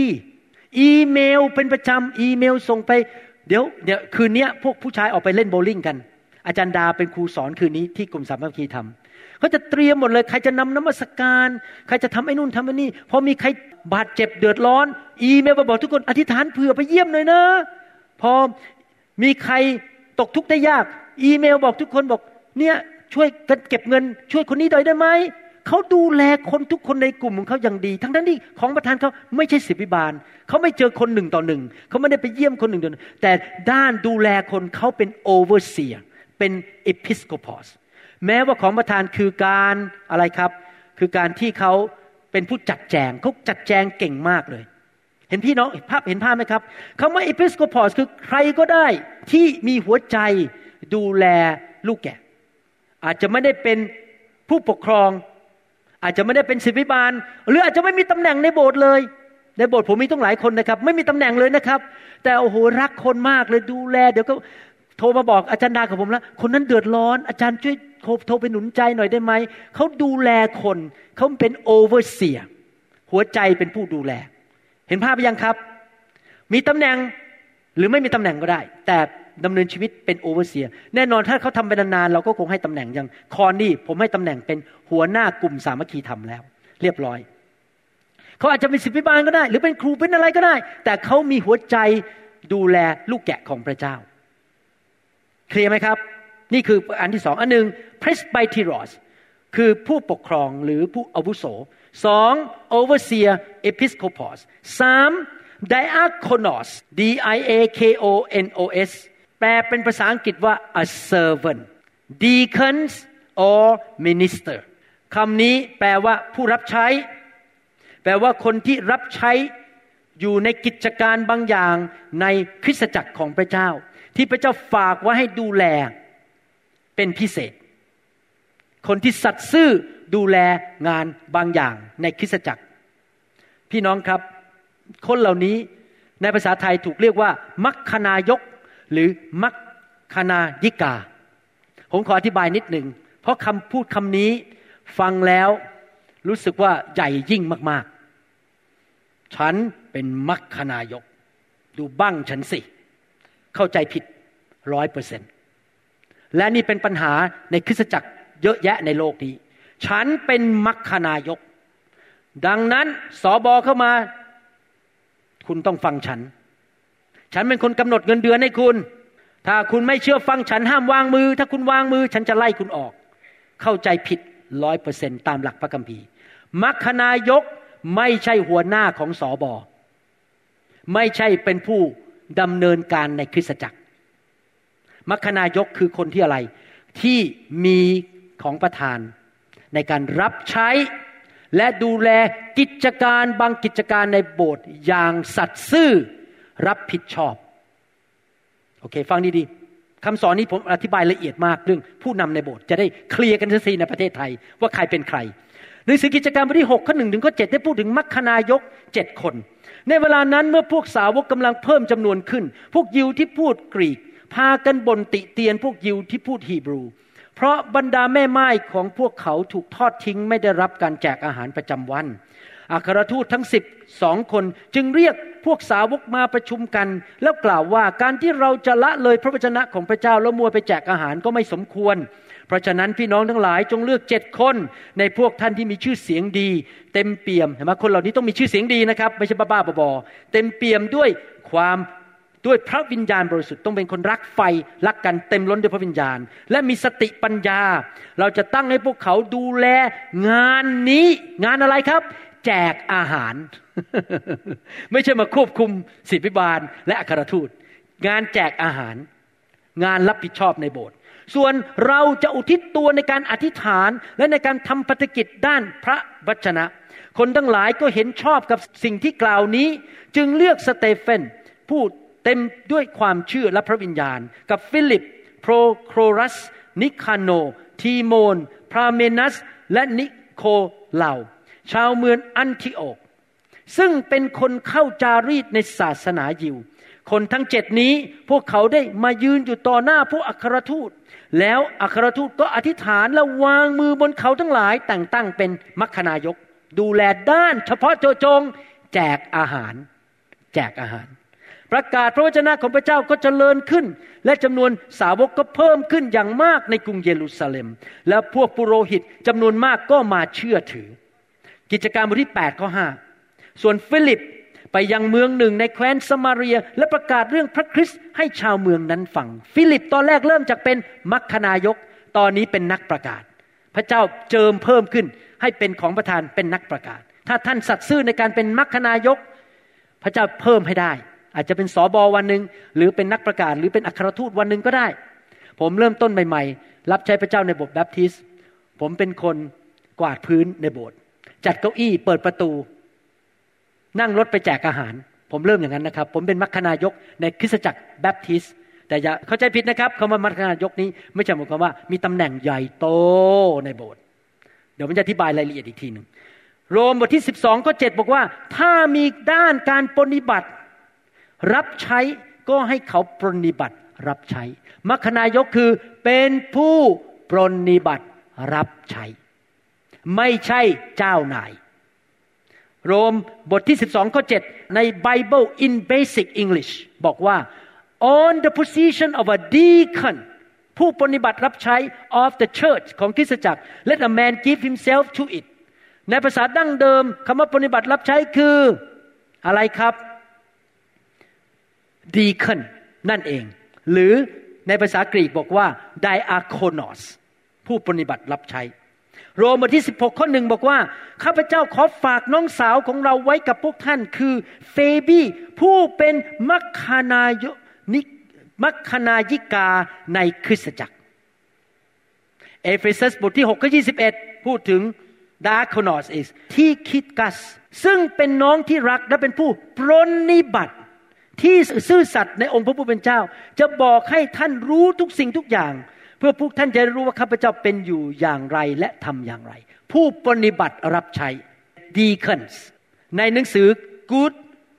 อีเมลเป็นประจำอีเมลส่งไปเดี๋ยวคืนนี้พวกผู้ชายออกไปเล่นโบลิ่งกันอาจารย์ดาเป็นครูสอนคืนนี้ที่กลุ่มสามัคคีธรรมเขาจะเตรียมหมดเลยใครจะนำนมัสการใครจะทำไอ้นู่นทำไอ้นี่พอมีใครบาดเจ็บเดือดร้อนอีเมลมาบอกทุกคนอธิษฐานเผื่อไปเยี่ยมหน่อยนะพอมีใครตกทุกข์ได้ยากอีเมลบอกทุกคนบอกเนี่ยช่วยกันเก็บเงินช่วยคนนี้หน่อยได้ไหมเขาดูแลคนทุกคนในกลุ่มของเขาอย่างดีทั้งที่ของประทานเขาไม่ใช่ศิษย์วิบาลเขาไม่เจอคนหนึ่งต่อหนึ่งเขาไม่ได้ไปเยี่ยมคนหนึ่งต่อหนึ่งแต่ด้านดูแลคนเขาเป็นโอเวอร์เซียร์เป็นเอพิสโคพอสแม้ว่าของประทานคือการอะไรครับคือการที่เขาเป็นผู้จัดแจงเขาจัดแจงเก่งมากเลยเห็นพี่น้องเห็นภาพไหมครับคำว่าเอพิสโคพอสคือใครก็ได้ที่มีหัวใจดูแลลูกแกะอาจจะไม่ได้เป็นผู้ปกครองอาจจะไม่ได้เป็นศิษย์วิบาลหรืออาจจะไม่มีตำแหน่งในโบสถ์เลยในโบสถ์ผมมีต้องหลายคนนะครับไม่มีตำแหน่งเลยนะครับแต่โอ้โหรักคนมากเลยดูแลเดี๋ยวก็โทรมาบอกอาจารย์ดากับผมแล้วคนนั้นเดือดร้อนอาจารย์ช่วยโทรไปหนุนใจหน่อยได้ไหมเขาดูแลคนเขาเป็นโอเวอร์เซียร์หัวใจเป็นผู้ดูแลเห็นภาพหรือยังครับมีตำแหน่งหรือไม่มีตำแหน่งก็ได้แต่ดำเนินชีวิตเป็นโอเวอร์เซียร์แน่นอนถ้าเขาทำไปนานๆเราก็คงให้ตำแหน่งอย่างคอนนี่ผมให้ตำแหน่งเป็นหัวหน้ากลุ่มสามัคคีธรรมแล้วเรียบร้อยเขาอาจจะเป็นศิษย์วิบาลก็ได้หรือเป็นครูเป็นอะไรก็ได้แต่เขามีหัวใจดูแลลูกแกะของพระเจ้าเคลียร์ไหมครับนี่คืออันที่2อันนึง presbyteros คือผู้ปกครองหรือผู้อาวุโส2 overseer episcopos 3 diakonos d i a k o n o s แปลเป็นภาษาอังกฤษว่า a servant deacons or minister คำนี้แปลว่าผู้รับใช้แปลว่าคนที่รับใช้อยู่ในกิจการบางอย่างในคริสตจักรของพระเจ้าที่พระเจ้าฝากไว้ให้ดูแลเป็นพิเศษคนที่สัตย์ซื่อดูแลงานบางอย่างในคริสตจักรพี่น้องครับคนเหล่านี้ในภาษาไทยถูกเรียกว่ามัคคณายกหรือมัคคณายิกาผมขออธิบายนิดหนึ่งเพราะคำพูดคำนี้ฟังแล้วรู้สึกว่าใหญ่ยิ่งมากๆฉันเป็นมัคคณายกดูบ้างฉันสิเข้าใจผิด 100% และนี่เป็นปัญหาในคริสตจักรเยอะแยะในโลกนี้ฉันเป็นมัคคณายกดังนั้นสบเข้ามาคุณต้องฟังฉันเป็นคนกำหนดเงินเดือนให้คุณถ้าคุณไม่เชื่อฟังฉันห้ามวางมือถ้าคุณวางมือฉันจะไล่คุณออกเข้าใจผิด 100% ตามหลักพระคัมภีร์มัคคณายกไม่ใช่หัวหน้าของสบไม่ใช่เป็นผู้ดำเนินการในคริสตจักรมัคคณายกคือคนที่อะไรที่มีของประทานในการรับใช้ และดูแลกิจการบางกิจการในโบสถ์อย่างสัตย์ซื่อรับผิดชอบโอเคฟังดีๆคำสอนนี้ผมอธิบายละเอียดมากเรื่องผู้นำในโบสถ์จะได้เคลียร์กันสักทีในประเทศไทยว่าใครเป็นใครในหนังสือกิจการบทที่6ข้อ1ถึงข้อ7ได้พูดถึงมัคคานายก7คนในเวลานั้นเมื่อพวกสาวกกำลังเพิ่มจำนวนขึ้นพวกยิวที่พูดกรีกพากันบ่นติเตียนพวกยิวที่พูดฮีบรูเพราะบรรดาแม่ไม้ของพวกเขาถูกทอดทิ้งไม่ได้รับการแจกอาหารประจำวันอัครทูตทั้ง12คนจึงเรียกพวกสาวกมาประชุมกันแล้วกล่าวว่าการที่เราจะละเลยพระวจนะของพระเจ้าแล้วมัวไปแจกอาหารก็ไม่สมควรเพราะฉะนั้นพี่น้องทั้งหลายจงเลือก7คนในพวกท่านที่มีชื่อเสียงดีเต็มเปี่ยมเห็นไหมคนเหล่านี้ต้องมีชื่อเสียงดีนะครับไม่ใช่บ้าๆบอๆเต็มเปี่ยมด้วยพระวิญญาณบริสุทธิ์ต้องเป็นคนรักไฟรักกันเต็มล้นด้วยพระวิญญาณและมีสติปัญญาเราจะตั้งให้พวกเขาดูแลงานนี้งานอะไรครับแจกอาหาร ไม่ใช่มาควบคุมศิษย์ภิบาลและอัครทูตงานแจกอาหารงานรับผิดชอบในโบสถ์ส่วนเราจะอุทิศตัวในการอธิษฐานและในการทำพัฒกิจด้านพระวจนะคนทั้งหลายก็เห็นชอบกับสิ่งที่กล่าวนี้จึงเลือกสเตเฟนผู้เต็มด้วยความเชื่อและพระวิญญาณกับฟิลิปโพรโครรัสนิคาโนทีโมนพราเมนัสและนิโคเลาชาวเมืองอันทิโอกซึ่งเป็นคนเข้าจารีตในศาสนายิวคนทั้ง7นี้พวกเขาได้มายืนอยู่ต่อหน้าพวกอัครทูตแล้วอัครทูตก็อธิษฐานและวางมือบนเขาทั้งหลายแต่งตั้งเป็นมัคคานายกดูแลด้านเฉพาะเจาะจงแจกอาหารประกาศพระวจนะของพระเจ้าก็เจริญขึ้นและจำนวนสาวกก็เพิ่มขึ้นอย่างมากในกรุงเยรูซาเล็มและพวกปุโรหิตจำนวนมากก็มาเชื่อถือกิจการบทที่8ข้อ5ส่วนฟิลิปไปยังเมืองหนึ่งในแคว้นสมาเรียและประกาศเรื่องพระคริสต์ให้ชาวเมืองนั้นฟังฟิลิปตอนแรกเริ่มจากเป็นมัคคานายกตอนนี้เป็นนักประกาศพระเจ้าเจิมเพิ่มขึ้นให้เป็นของประธานเป็นนักประกาศถ้าท่านสัตย์ซื่อในการเป็นมัคคานายกพระเจ้าเพิ่มให้ได้อาจจะเป็นสบวันนึงหรือเป็นนักประกาศหรือเป็นอัครทูตวันนึงก็ได้ผมเริ่มต้นใหม่ๆรับใช้พระเจ้าในโบสถ์แบปทิสต์ผมเป็นคนกวาดพื้นในโบสถ์จัดเก้าอี้เปิดประตูนั่งรถไปแจกอาหารผมเริ่มอย่างนั้นนะครับผมเป็นมัคคานายกในคริสตจักรแบปทิสต์แต่อย่าเข้าใจผิดนะครับคำว่ามัคคานายกนี้ไม่ใช่หมายความว่ามีตำแหน่งใหญ่โตในโบสถ์เดี๋ยวผมจะอธิบายรายละเอียดอีกทีนึงโรมบทที่12ข้อ7บอกว่าถ้ามีด้านการปฏิบัติรับใช้ก็ให้เขาปรนนิบัติรับใช้มัคคานายกคือเป็นผู้ปรนนิบัติรับใช้ไม่ใช่เจ้านายโรมบทที่12ข้อ7ใน Bible in Basic English บอกว่า on the position of a deacon ผู้ปรนนิบัติรับใช้ of the church ของคริสตจักร let a man give himself to it ในภาษาดั้งเดิมคำว่าปรนนิบัติรับใช้คืออะไรครับdeacon นั่นเองหรือในภาษากรีกบอกว่า diakonos ผู้ปรนนิบัติรับใช้โรมบทที่16ข้อ1บอกว่าข้าพเจ้าขอฝากน้องสาวของเราไว้กับพวกท่านคือเฟบี้ผู้เป็นมัคคานายิกาในคริสตจักรเอเฟซัสบทที่6ข้อ21พูดถึง diakonos is ที่คิดกัสซึ่งเป็นน้องที่รักและเป็นผู้ปรนนิบัติที่ซื่อสัตย์ในองค์พระผู้เป็นเจ้าจะบอกให้ท่านรู้ทุกสิ่งทุกอย่างเพื่อพวกท่านจะรู้ว่าข้าพเจ้าเป็นอยู่อย่างไรและทำอย่างไรผู้ปรนนิบัติรับใช้ deacons ในหนังสือ Good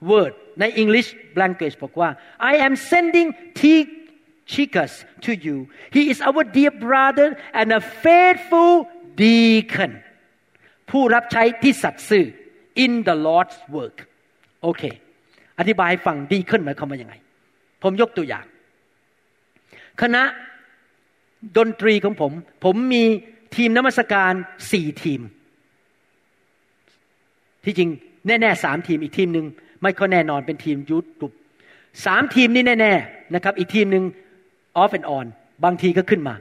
Word ใน English language บอกว่า I am sending Tychicus to you he is our dear brother and a faithful deacon ผู้รับใช้ที่สัตย์ซื่อ in the Lord's work โอเคอธิบายฟังดีขึ้นหมายความว่ายังไงผมยกตัวอย่างคณะดนตรีของผมมีทีมนมัสการ4ทีมที่จริงแน่ๆ3ทีมอีกทีมนึงไม่ค่อยแน่นอนเป็นทีมยูทกลุ่ม3ทีมนี้แน่ๆนะครับอีกทีมนึง off and on บางทีก็ขึ้นมา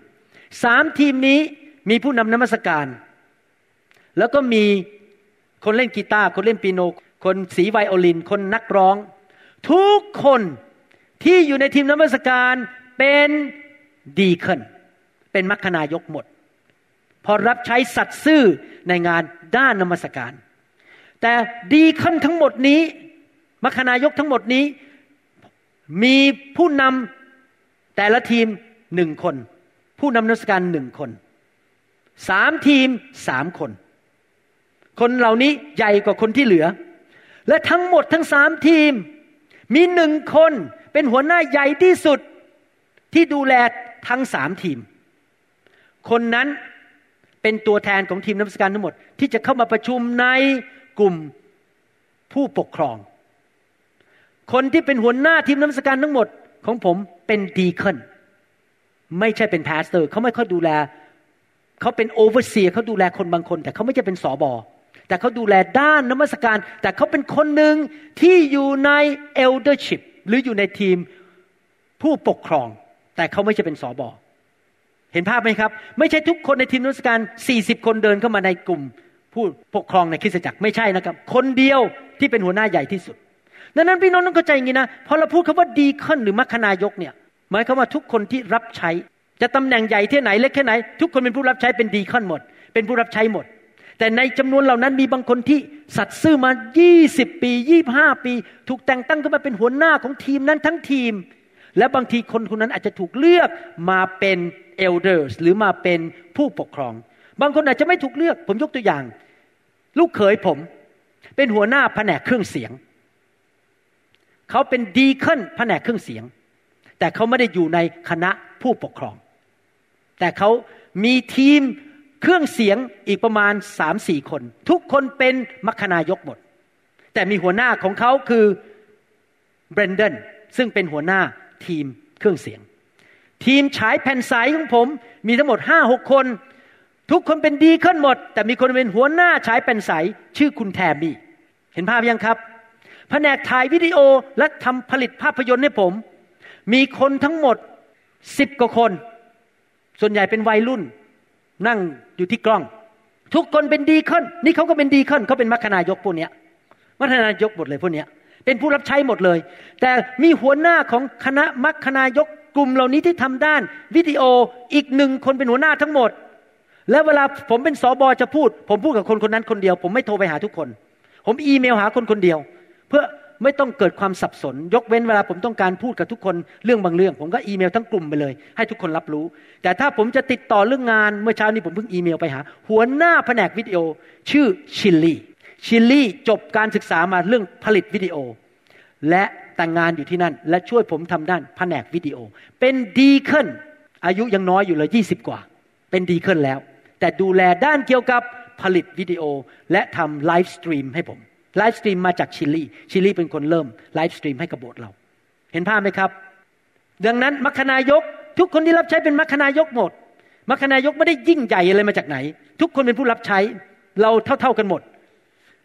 3ทีมนี้มีผู้นำนมัสการแล้วก็มีคนเล่นกีตาร์คนเล่นเปียโนคนสีไวโอลินคนนักร้องทุกคนที่อยู่ในทีมนมัสการเป็นดีเคินเป็นมัคคานายกหมด พอรับใช้สัตย์ซื่อในงานด้านนมัสการแต่ดีขั้นทั้งหมดนี้มัคคณายกทั้งหมดนี้มีผู้นำแต่ละทีม1คนผู้นำนมัสการ1คน3ทีม3คนคนเหล่านี้ใหญ่กว่าคนที่เหลือและทั้งหมดทั้ง3ทีมมี1คนเป็นหัวหน้าใหญ่ที่สุดที่ดูแลทั้ง3ทีมคนนั้นเป็นตัวแทนของทีมนมัสการทั้งหมดที่จะเข้ามาประชุมในกลุ่มผู้ปกครองคนที่เป็นหัวหน้าทีมนมัสการทั้งหมดของผมเป็นดีเคินไม่ใช่เป็นพาสเตอร์เขาไม่ค่อยดูแลเขาเป็นโอเวอร์เซียร์เขาดูแลคนบางคนแต่เขาไม่ใช่เป็นสบอแต่เขาดูแลด้านนมัสการแต่เขาเป็นคนหนึ่งที่อยู่ในเอลเดอร์ชิพหรืออยู่ในทีมผู้ปกครองแต่เขาไม่ใช่เป็นสบอเห็นภาพไหมครับไม่ใช่ทุกคนในทีมนมัสการ40คนเดินเข้ามาในกลุ่มผู้ปกครองในคริสตจักรไม่ใช่นะครับคนเดียวที่เป็นหัวหน้าใหญ่ที่สุดดังนั้นพี่น้องต้องเข้าใจอย่างนี้นะพอเราพูดคำว่าดีขึ้นหรือมัคคณายกเนี่ยหมายความว่าทุกคนที่รับใช้จะตำแหน่งใหญ่แค่ไหนเล็กแค่ไหนทุกคนเป็นผู้รับใช้เป็นดีขึ้นหมดเป็นผู้รับใช้หมดแต่ในจำนวนเหล่านั้นมีบางคนที่สัตย์ซื่อมา20ปี25ปีถูกแต่งตั้งขึ้นมาเป็นหัวหน้าของทีมนั้นทั้งทีมและบางทีคนคนนั้นอาจจะถูกเลือกมาเป็นเอลเดอร์หรือมาเป็นผู้ปกครองบางคนอาจจะไม่ถูกเลือกผมยกตัวอย่างลูกเขยผมเป็นหัวหน้าแผนกเครื่องเสียงเขาเป็นดีเคินแผนกเครื่องเสียงแต่เขาไม่ได้อยู่ในคณะผู้ปกครองแต่เขามีทีมเครื่องเสียงอีกประมาณ 3-4 คนทุกคนเป็นมัคคณายกหมดแต่มีหัวหน้าของเขาคือเบรนเดนซึ่งเป็นหัวหน้าทีมเครื่องเสียงทีมฉายแผ่นสายของผมมีทั้งหมด 5-6 คนทุกคนเป็นดีขึ้นหมดแต่มีคนเป็นหัวหน้าฉายแผ่นสายชื่อคุณแทมมี่เห็นภาพยังครับแผนกถ่ายวิดีโอและทำผลิตภาพยนตร์ให้ผมมีคนทั้งหมด10กว่าคนส่วนใหญ่เป็นวัยรุ่นนั่งอยู่ที่กล้องทุกคนเป็นดีขึ้นนี่เขาก็เป็นดีขึ้นเขาเป็นมัคคณายกพวกเนี้ยมัคคณายกหมดเลยพวกเนี้ยเป็นผู้รับใช้หมดเลยแต่มีหัวหน้าของคณะมัคคณายกกลุ่มเหล่านี้ที่ทำด้านวิดีโออีก1คนเป็นหัวหน้าทั้งหมดและเวลาผมเป็นสบจะพูดผมพูดกับคนคนนั้นคนเดียวผมไม่โทรไปหาทุกคนผมอีเมลหาคนคนเดียวเพื่อไม่ต้องเกิดความสับสนยกเว้นเวลาผมต้องการพูดกับทุกคนเรื่องบางเรื่องผมก็อีเมลทั้งกลุ่มไปเลยให้ทุกคนรับรู้แต่ถ้าผมจะติดต่อเรื่องงานเมื่อเช้านี้ผมเพิ่งอีเมลไปหาหัวหน้าแผนกวิดีโอชื่อชิลลี่จบการศึกษามาเรื่องผลิตวิดีโอและแต่งงานอยู่ที่นั่นและช่วยผมทำด้านแผนกวิดีโอเป็นดีขึ้นอายุยังน้อยอยู่เลย20กว่าเป็นดีขึ้นแล้วแต่ดูแลด้านเกี่ยวกับผลิตวิดีโอและทำไลฟ์สตรีมให้ผมไลฟ์สตรีมมาจากชิลีเป็นคนเริ่มไลฟ์สตรีมให้กับโบสถ์เราเห็นภาพไหมครับดังนั้นมัคคณายกทุกคนที่รับใช้เป็นมัคคณายกหมดมัคคณายกไม่ได้ยิ่งใหญ่อะไรมาจากไหนทุกคนเป็นผู้รับใช้เราเท่ากันหมด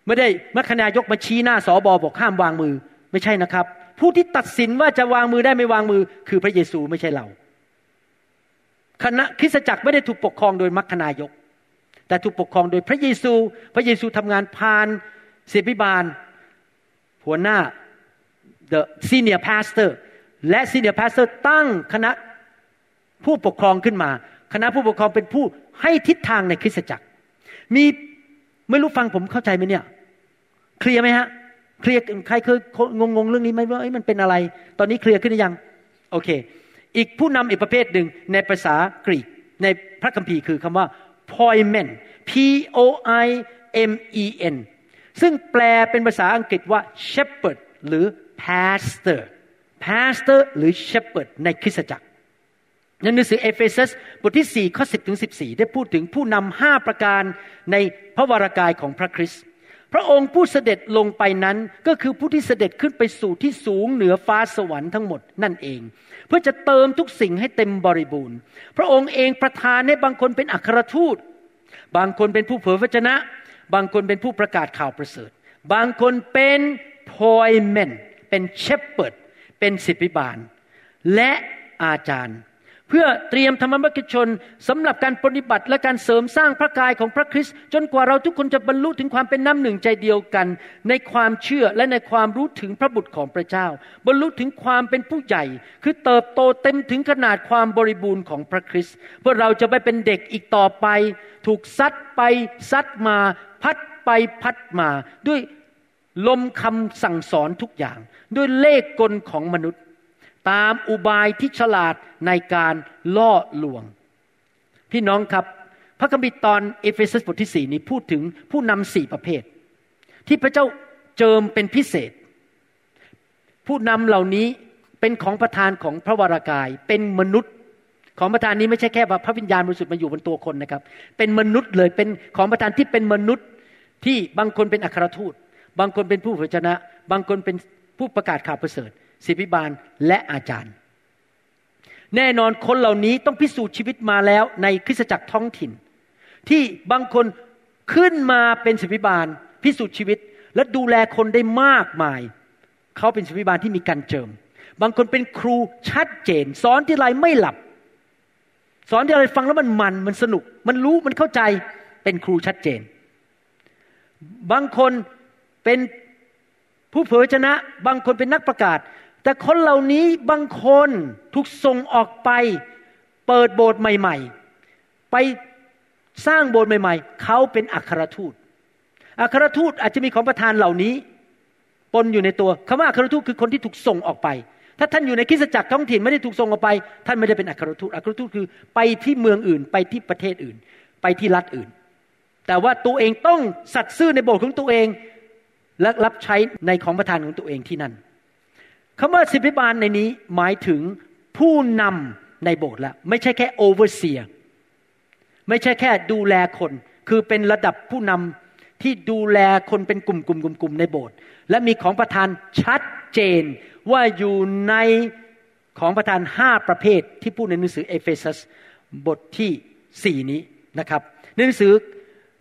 ไม่ได้มัคคณายกมาชี้หน้าสบบอกห้ามวางมือไม่ใช่นะครับผู้ที่ตัดสินว่าจะวางมือได้ไม่วางมือคือพระเยซูไม่ใช่เราคณะคริสตจักรไม่ได้ถูกปกครองโดยมัคคณายกแต่ถูกปกครองโดยพระเยซูพระเยซูทำงานผ่านศิษยาภิบาลหัวหน้า the senior pastor และ senior pastor ตั้งคณะผู้ปกครองขึ้นมาคณะผู้ปกครองเป็นผู้ให้ทิศทางในคริสตจักรมีไม่รู้ฟังผมเข้าใจไหมเนี่ยเคลียร์ไหมฮะเคลียร์ใครเคยงงเรื่องนี้ไหมว่ามันเป็นอะไรตอนนี้เคลียร์ขึ้นหรือยังโอเคอีกผู้นำอีกประเภทหนึ่งในภาษากรีกในพระคัมภีร์คือคำว่า poimen p-o-i-m-e-n ซึ่งแปลเป็นภาษาอังกฤษว่า shepherd หรือ pastor หรือ shepherd ในคริสตจักรในหนังสือเอเฟซัสบทที่4ข้อ10ถึง14ได้พูดถึงผู้นำ5ประการในพระวรากายของพระคริสต์พระองค์ผู้เสด็จลงไปนั้นก็คือผู้ที่เสด็จขึ้นไปสู่ที่สูงเหนือฟ้าสวรรค์ทั้งหมดนั่นเองเพื่อจะเติมทุกสิ่งให้เต็มบริบูรณ์พระองค์เองประทานให้บางคนเป็นอัครทูตบางคนเป็นผู้เผยพระวจนะบางคนเป็นผู้ประกาศข่าวประเสริฐบางคนเป็นพอยเมนเป็นเชพเปิร์ดเป็นศิษยาภิบาลและอาจารย์ เพื่อเตรียมธรรมบัพติชนสำหรับการปฏิบัติและการเสริมสร้างพระกายของพระคริสต์จนกว่าเราทุกคนจะบรรลุถึงความเป็นน้ำหนึ่งใจเดียวกันในความเชื่อและในความรู้ถึงพระบุตรของพระเจ้าบรรลุถึงความเป็นผู้ใหญ่คือเติบโตเต็มถึงขนาดความบริบูรณ์ของพระคริสต์เพื่อเราจะไม่เป็นเด็กอีกต่อไปถูกซัดไปซัดมาพัดไปพัดมาด้วยลมคำสั่งสอนทุกอย่างด้วยเล่ห์กลของมนุษย์ตามอุบายที่ฉลาดในการล่อลวงพี่น้องครับพระคัมภีร์ตอนเอเฟซัสบทที่4นี้พูดถึงผู้นำ4ประเภทที่พระเจ้าเจิมเป็นพิเศษผู้นำเหล่านี้เป็นของประทานของพระวรกายเป็นมนุษย์ของประทานนี้ไม่ใช่แค่พระวิญญาณบริสุทธิ์มาอยู่บนตัวคนนะครับเป็นมนุษย์เลยเป็นของประทานที่เป็นมนุษย์ที่บางคนเป็นอัครทูตบางคนเป็นผู้เผยพระวจนะบางคนเป็นผู้ประกาศข่าวประเสริฐศิษยาภิบาลและอาจารย์แน่นอนคนเหล่านี้ต้องพิสูจน์ชีวิตมาแล้วในคริสตจักรท้องถิ่นที่บางคนขึ้นมาเป็นศิษยาภิบาลพิสูจน์ชีวิตและดูแลคนได้มากมายเขาเป็นศิษยาภิบาลที่มีการเจิมบางคนเป็นครูชัดเจนสอนที่ไรไม่หลับสอนที่ไรฟังแล้วมันสนุกมันรู้มันเข้าใจเป็นครูชัดเจนบางคนเป็นผู้เผยพระวจนะบางคนเป็นนักประกาศแต่คนเหล่านี้บางคนถูกส่งออกไปเปิดโบสถ์ใหม่ๆไปสร้างโบสถ์ใหม่ๆเขาเป็นอัครทูตอัครทูตอาจจะมีของประทานเหล่านี้ปนอยู่ในตัวคำว่าอัครทูตคือคนที่ถูกส่งออกไปถ้าท่านอยู่ในคริสตจักรท้องถิ่นไม่ได้ถูกส่งออกไปท่านไม่ได้เป็นอัครทูตอัครทูตคือไปที่เมืองอื่นไปที่ประเทศอื่นไปที่รัฐอื่นแต่ว่าตัวเองต้องสัตย์ซื่อในโบสถ์ของตัวเองและรับใช้ในของประทานของตัวเองที่นั่นคำว่าศิษยาภิบาลในนี้หมายถึงผู้นำในโบสถ์ละไม่ใช่แค่โอเวอร์เซียร์ไม่ใช่แค่ดูแลคนคือเป็นระดับผู้นำที่ดูแลคนเป็นกลุ่มๆๆในโบสถ์และมีของประทานชัดเจนว่าอยู่ในของประทาน5ประเภทที่พูดในหนังสือเอเฟซัสบทที่4นี้นะครับในหนังสือ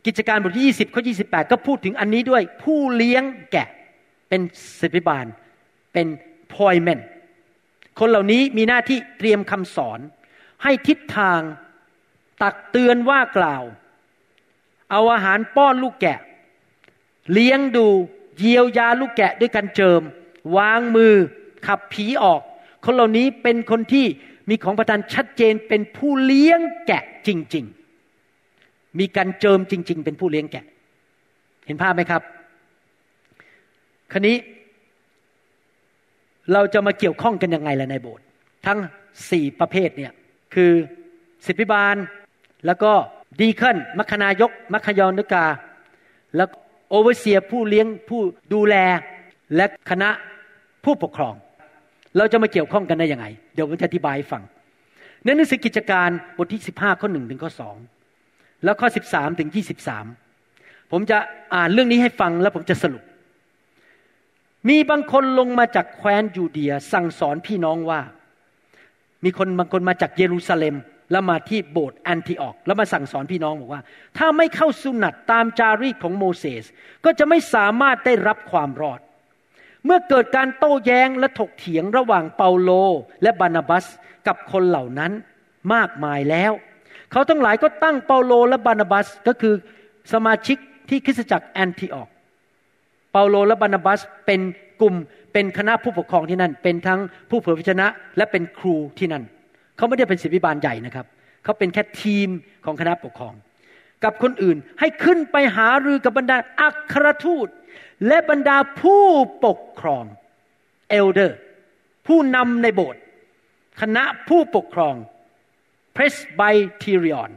กิจการบทที่20ข้อ28ก็พูดถึงอันนี้ด้วยผู้เลี้ยงแกะเป็นศิษยาภิบาลเป็นพอยเมนคนเหล่านี้มีหน้าที่เตรียมคำสอนให้ทิศทางตักเตือนว่ากล่าวเอาอาหารป้อนลูกแกะเลี้ยงดูเยียวยาลูกแกะด้วยการเจิมวางมือขับผีออกคนเหล่านี้เป็นคนที่มีของประทานชัดเจนเป็นผู้เลี้ยงแกะจริงๆมีการเจิมจริงๆเป็นผู้เลี้ยงแกะเห็นภาพไหมครับคราวนี้เราจะมาเกี่ยวข้องกันยังไงล่ะในโบสถ์ทั้ง4ประเภทเนี่ยคือศิษยาภิบาลแล้วก็ดีเคิลมัคคณายกมัคคยานุกาแล้วโอเวอร์เซียร์ผู้เลี้ยงผู้ดูแลและคณะผู้ปกครองเราจะมาเกี่ยวข้องกันได้ยังไงเดี๋ยวผมจะอธิบายให้ฟังในหนังสือกิจการบทที่15ข้อ1ถึงข้อ2แล้วข้อ13ถึง23ผมจะอ่านเรื่องนี้ให้ฟังแล้วผมจะสรุปมีบางคนลงมาจากแคว้นยูเดียสั่งสอนพี่น้องว่ามีคนบางคนมาจากเยรูซาเล็มแล้วมาที่โบสถ์แอนทิออกแล้วมาสั่งสอนพี่น้องบอกว่าถ้าไม่เข้าสุนัตตามจารีตของโมเสสก็จะไม่สามารถได้รับความรอดเมื่อเกิดการโต้แย้งและถกเถียงระหว่างเปาโลและบานาบัสกับคนเหล่านั้นมากมายแล้วเขาทั้งหลายก็ตั้งเปาโลและบานาบัสก็คือสมาชิกที่คริสตจักรแอนทิโอคเปาโลและบานาบัสเป็นกลุ่มเป็นคณะผู้ปกครองที่นั่นเป็นทั้งผู้เผยพระวจนะและเป็นครูที่นั่นเขาไม่ได้เป็นศิษยาภิบาลใหญ่นะครับเขาเป็นแค่ทีมของคณะปกครองกับคนอื่นให้ขึ้นไปหารือกับบรรดาอัครทูตและบรรดาผู้ปกครองเอลเดอร์ผู้นำในโบสถ์คณะผู้ปกครองPresbyterion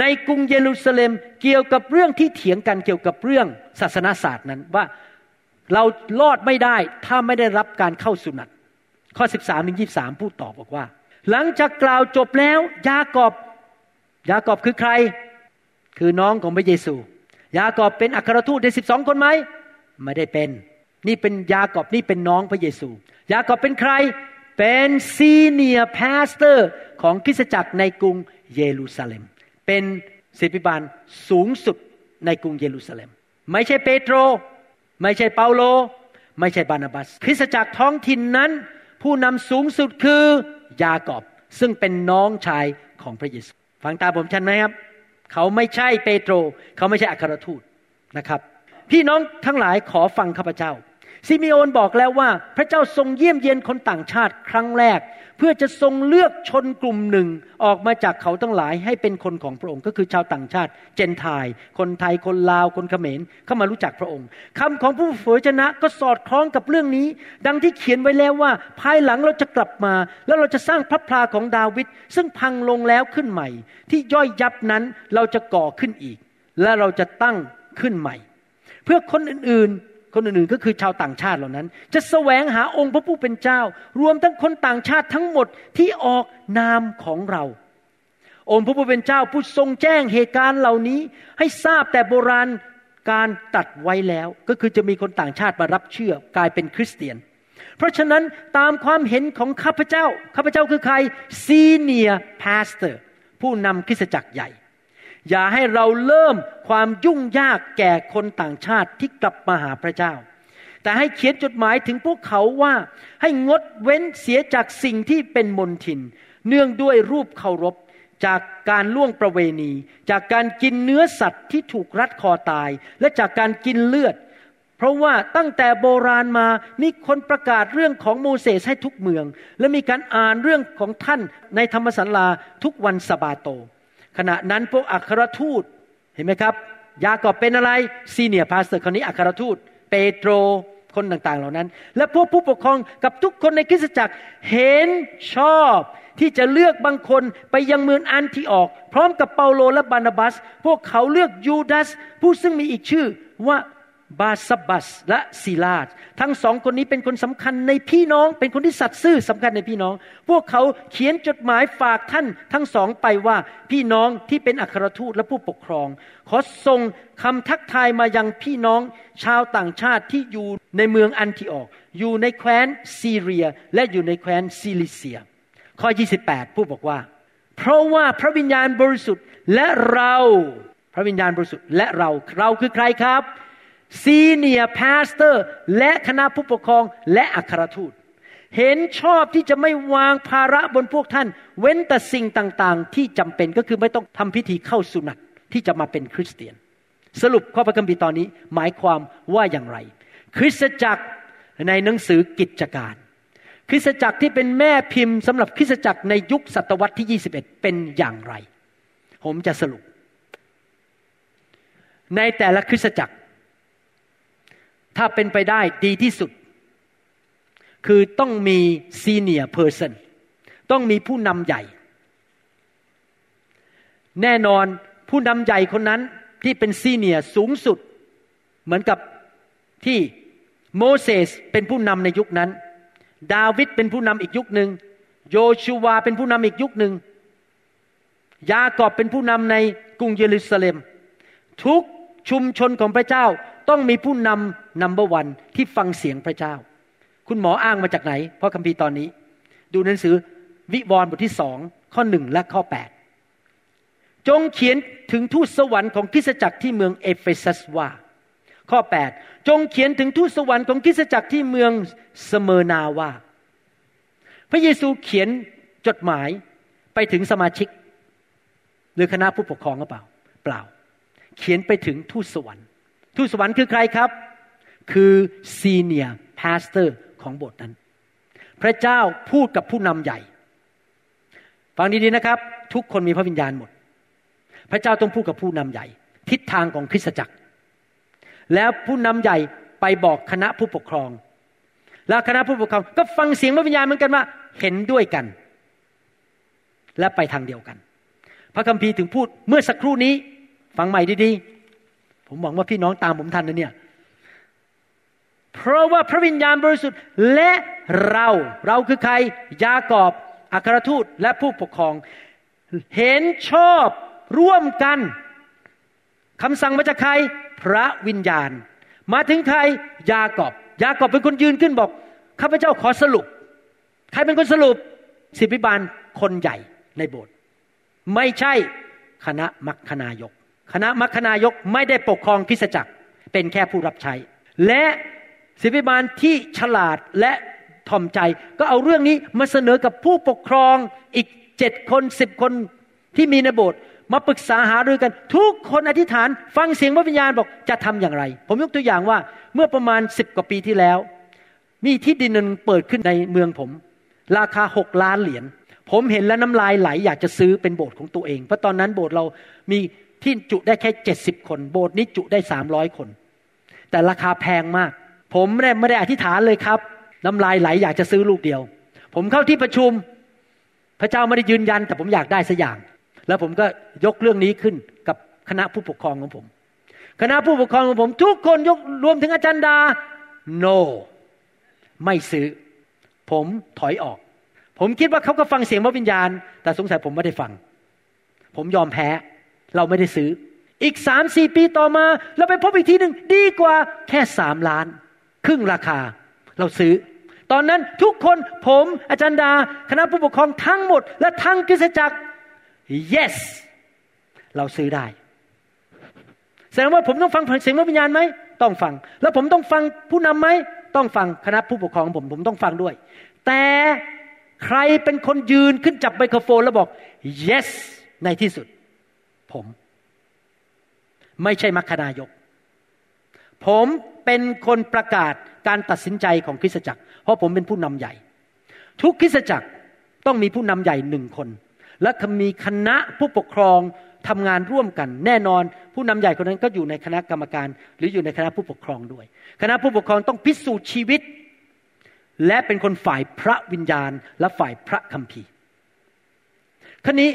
ในกรุงเยรูซาเล็มเกี่ยวกับเรื่องที่เถียงกันเกี่ยวกับเรื่องศาสนศาสตร์นั้นว่าเรารอดไม่ได้ถ้าไม่ได้รับการเข้าสุนัตข้อ 13-23 พูดตอบบอกว่าหลังจากกล่าวจบแล้วยากอบคือใครคือน้องของพระเยซูยากอบเป็นอัครทูตได้12คนไหมไม่ได้เป็นนี่เป็นยากอบนี่เป็นน้องพระเยซูยากอบเป็นใครเป็นซีเนียร์พาสเตอร์ของคริสตจักรในกรุงเยรูซาเล็มเป็นศิษยาภิบาลสูงสุดในกรุงเยรูซาเล็มไม่ใช่เปโตรไม่ใช่เปาโลไม่ใช่บานาบัสคริสตจักรท้องถิ่นนั้นผู้นำสูงสุดคือยากอบ ซึ่งเป็นน้องชายของพระเยซูฟังตามผมชัดไหมครับเขาไม่ใช่เปโตรเขาไม่ใช่อัครทูตนะครับพี่น้องทั้งหลายขอฟังข้าพเจ้าซิมิโอนบอกแล้วว่าพระเจ้าทรงเยี่ยมเยียนคนต่างชาติครั้งแรกเพื่อจะทรงเลือกชนกลุ่มหนึ่งออกมาจากเขาทั้งหลายให้เป็นคนของพระองค์ก็คือชาวต่างชาติเจนไทยคนไทยคนลาวคนเขมรเข้ามารู้จักพระองค์คำของผู้เผยชนะก็สอดคล้องกับเรื่องนี้ดังที่เขียนไว้แล้วว่าภายหลังเราจะกลับมาแล้วเราจะสร้างพระพลาของดาวิดซึ่งพังลงแล้วขึ้นใหม่ที่ย่อยยับนั้นเราจะก่อขึ้นอีกและเราจะตั้งขึ้นใหม่เพื่อคนอื่นก็คือชาวต่างชาติเหล่านั้นจะแสวงหาองค์พระผู้เป็นเจ้ารวมทั้งคนต่างชาติทั้งหมดที่ออกนามของเราองค์พระผู้เป็นเจ้าผู้ทรงแจ้งเหตุการณ์เหล่านี้ให้ทราบแต่โบราณการตัดไว้แล้วก็คือจะมีคนต่างชาติมารับเชื่อกลายเป็นคริสเตียนเพราะฉะนั้นตามความเห็นของข้าพเจ้าคือใครซีเนียร์พาสเตอร์ผู้นำคริสตจักรใหญ่อย่าให้เราเริ่มความยุ่งยากแก่คนต่างชาติที่กลับมาหาพระเจ้าแต่ให้เขียนจดหมายถึงพวกเขาว่าให้งดเว้นเสียจากสิ่งที่เป็นมลทินเนื่องด้วยรูปเคารพจากการล่วงประเวณีจากการกินเนื้อสัตว์ที่ถูกรัดคอตายและจากการกินเลือดเพราะว่าตั้งแต่โบราณมามีคนประกาศเรื่องของโมเสสให้ทุกเมืองและมีการอ่านเรื่องของท่านในธรรมศาลาทุกวันสะบาโตขณะนั้นพวกอัครทูตเห็นไหมครับยากอบเป็นอะไรซีเนียร์พาสเตอร์คนนี้อัครทูตเปโตรคนต่างๆเหล่านั้นและพวกผู้ปกครองกับทุกคนในคริสตจักรเห็นชอบที่จะเลือกบางคนไปยังเมืองอันทิโอกพร้อมกับเปาโลและบานาบัสพวกเขาเลือกยูดาสผู้ซึ่งมีอีกชื่อว่าบาซับบัสและซีลาสทั้งสองคนนี้เป็นคนสำคัญในพี่น้องเป็นคนที่สัตย์ซื่อสำคัญในพี่น้องพวกเขาเขียนจดหมายฝากท่านทั้งสองไปว่าพี่น้องที่เป็นอัครทูตและผู้ปกครองขอส่งคำทักทายมายังพี่น้องชาวต่างชาติที่อยู่ในเมืองอันทิโอกอยู่ในแคว้นซีเรียและอยู่ในแคว้นซิลิเซียข้อ28ผู้บอกว่าเพราะว่าพระวิญญาณบริสุทธิ์และเราพระวิญญาณบริสุทธิ์และเราคือใครครับซีเนียร์พาสเตอร์และคณะผู้ปกครองและอัครทูตเห็นชอบที่จะไม่วางภาระบนพวกท่านเว้นแต่สิ่งต่างๆที่จำเป็นก็คือไม่ต้องทำพิธีเข้าสุนัตที่จะมาเป็นคริสเตียนสรุปข้อพระคัมภีร์ตอนนี้หมายความว่าอย่างไรคริสตจักรในหนังสือกิจการคริสตจักรที่เป็นแม่พิมพ์สำหรับคริสตจักรในยุคศตวรรษที่21เป็นอย่างไรผมจะสรุปในแต่ละคริสตจักรถ้าเป็นไปได้ดีที่สุดคือต้องมีซีเนียร์เพอร์สันต้องมีผู้นำใหญ่แน่นอนผู้นำใหญ่คนนั้นที่เป็นซีเนียร์สูงสุดเหมือนกับที่โมเสสเป็นผู้นำในยุคนั้นดาวิดเป็นผู้นำอีกยุคหนึ่งโยชูวาเป็นผู้นำอีกยุคหนึ่งยากอบเป็นผู้นำในกรุงเยรูซาเล็มทุกชุมชนของพระเจ้าต้องมีผู้นำ number 1 ที่ฟังเสียงพระเจ้าคุณหมออ้างมาจากไหนพระคัมภีร์ตอนนี้ดูหนังสือวิวรณ์บทที่2ข้อ1และข้อ8จงเขียนถึงทูตสวรรค์ของคริสตจักรที่เมืองเอเฟซัสว่าข้อ8จงเขียนถึงทูตสวรรค์ของคริสตจักรที่เมืองสเมอร์นาว่าพระเยซูเขียนจดหมายไปถึงสมาชิกหรือคณะผู้ปกครองหรือเปล่าเขียนไปถึงทูตสวรรค์ทูตสวรรค์คือใครครับคือซีเนียร์พาสเตอร์ของโบสถ์นั้นพระเจ้าพูดกับผู้นำใหญ่ฟังดีๆนะครับทุกคนมีพระวิญญาณหมดพระเจ้าต้องพูดกับผู้นำใหญ่ทิศทางของคริสตจักรแล้วผู้นำใหญ่ไปบอกคณะผู้ปกครองแล้วคณะผู้ปกครองก็ฟังเสียงพระวิญญาณเหมือนกันว่าเห็นด้วยกันและไปทางเดียวกันพระคัมภีร์ถึงพูดเมื่อสักครู่นี้ฟังใหม่ดีๆผมหวังว่าพี่น้องตามผมทันนะเนี่ยเพราะว่าพระวิญญาณบริสุทธิ์และเราคือใครยากอบอัครทูตและผู้ปกครองเห็นชอบร่วมกันคำสั่งมาจากใครพระวิญญาณมาถึงใครยากอบเป็นคนยืนขึ้นบอกข้าพเจ้าขอสรุปใครเป็นคนสรุปศิษย์ภิบาลคนใหญ่ในโบสถ์ไม่ใช่คณะมัคคณายกคณะมัคคณายกไม่ได้ปกครองคริสตจักรเป็นแค่ผู้รับใช้และศิษย์ภิบาลที่ฉลาดและถ่อมใจก็เอาเรื่องนี้มาเสนอกับผู้ปกครองอีก 7คน10คนที่มีในโบสถ์มาปรึกษาหารือกันทุกคนอธิษฐานฟังเสียงพระวิญญาณบอกจะทำอย่างไรผมยกตัวอย่างว่าเมื่อประมาณ10กว่าปีที่แล้วมีที่ดินนึงเปิดขึ้นในเมืองผมราคา6 ล้านเหรียญผมเห็นแล้วน้ำลายไหลอยากจะซื้อเป็นโบสถ์ของตัวเองเพราะตอนนั้นโบสถ์เรามีที่จุได้แค่70คนโบสถ์นี้จุได้300คนแต่ราคาแพงมากผมไม่ได้อธิษฐานเลยครับน้ำลายไหลอยากจะซื้อลูกเดียวผมเข้าที่ประชุมพระเจ้าไม่ได้ยืนยันแต่ผมอยากได้สักอย่างแล้วผมก็ยกเรื่องนี้ขึ้นกับคณะผู้ปกครองของผมคณะผู้ปกครองของผมทุกคนยกรวมถึงอาจารย์ดา no ไม่ซื้อผมถอยออกผมคิดว่าเขาก็ฟังเสียงพระวิญญาณแต่สงสัยผมไม่ได้ฟังผมยอมแพ้เราไม่ได้ซื้ออีก 3-4 ปีต่อมาเราไปพบอีกทีนึงดีกว่าแค่3 ล้านครึ่งราคาเราซื้อตอนนั้นทุกคนผมอาจารย์ดาคณะผู้ปกครองทั้งหมดและทั้งคริสตจักร yes เราซื้อได้แสดงว่าผมต้องฟังเสียงพระวิญญาณไหมต้องฟังแล้วผมต้องฟังผู้นำไหมต้องฟังคณะผู้ปกครองผมต้องฟังด้วยแต่ใครเป็นคนยืนขึ้นจับไมโครโฟนแล้วบอก yes ในที่สุดผมไม่ใช่มัคคณายกผมเป็นคนประกาศการตัดสินใจของคริสตจักรเพราะผมเป็นผู้นำใหญ่ทุกคริสตจักรต้องมีผู้นำใหญ่1คนและมีคณะผู้ปกครองทำงานร่วมกันแน่นอนผู้นำใหญ่คนนั้นก็อยู่ในคณะกรรมการหรืออยู่ในคณะผู้ปกครองด้วยคณะผู้ปกครองต้องพิสูจน์ชีวิตและเป็นคนฝ่ายพระวิญญาณและฝ่ายพระคัมภีร์คราวนี้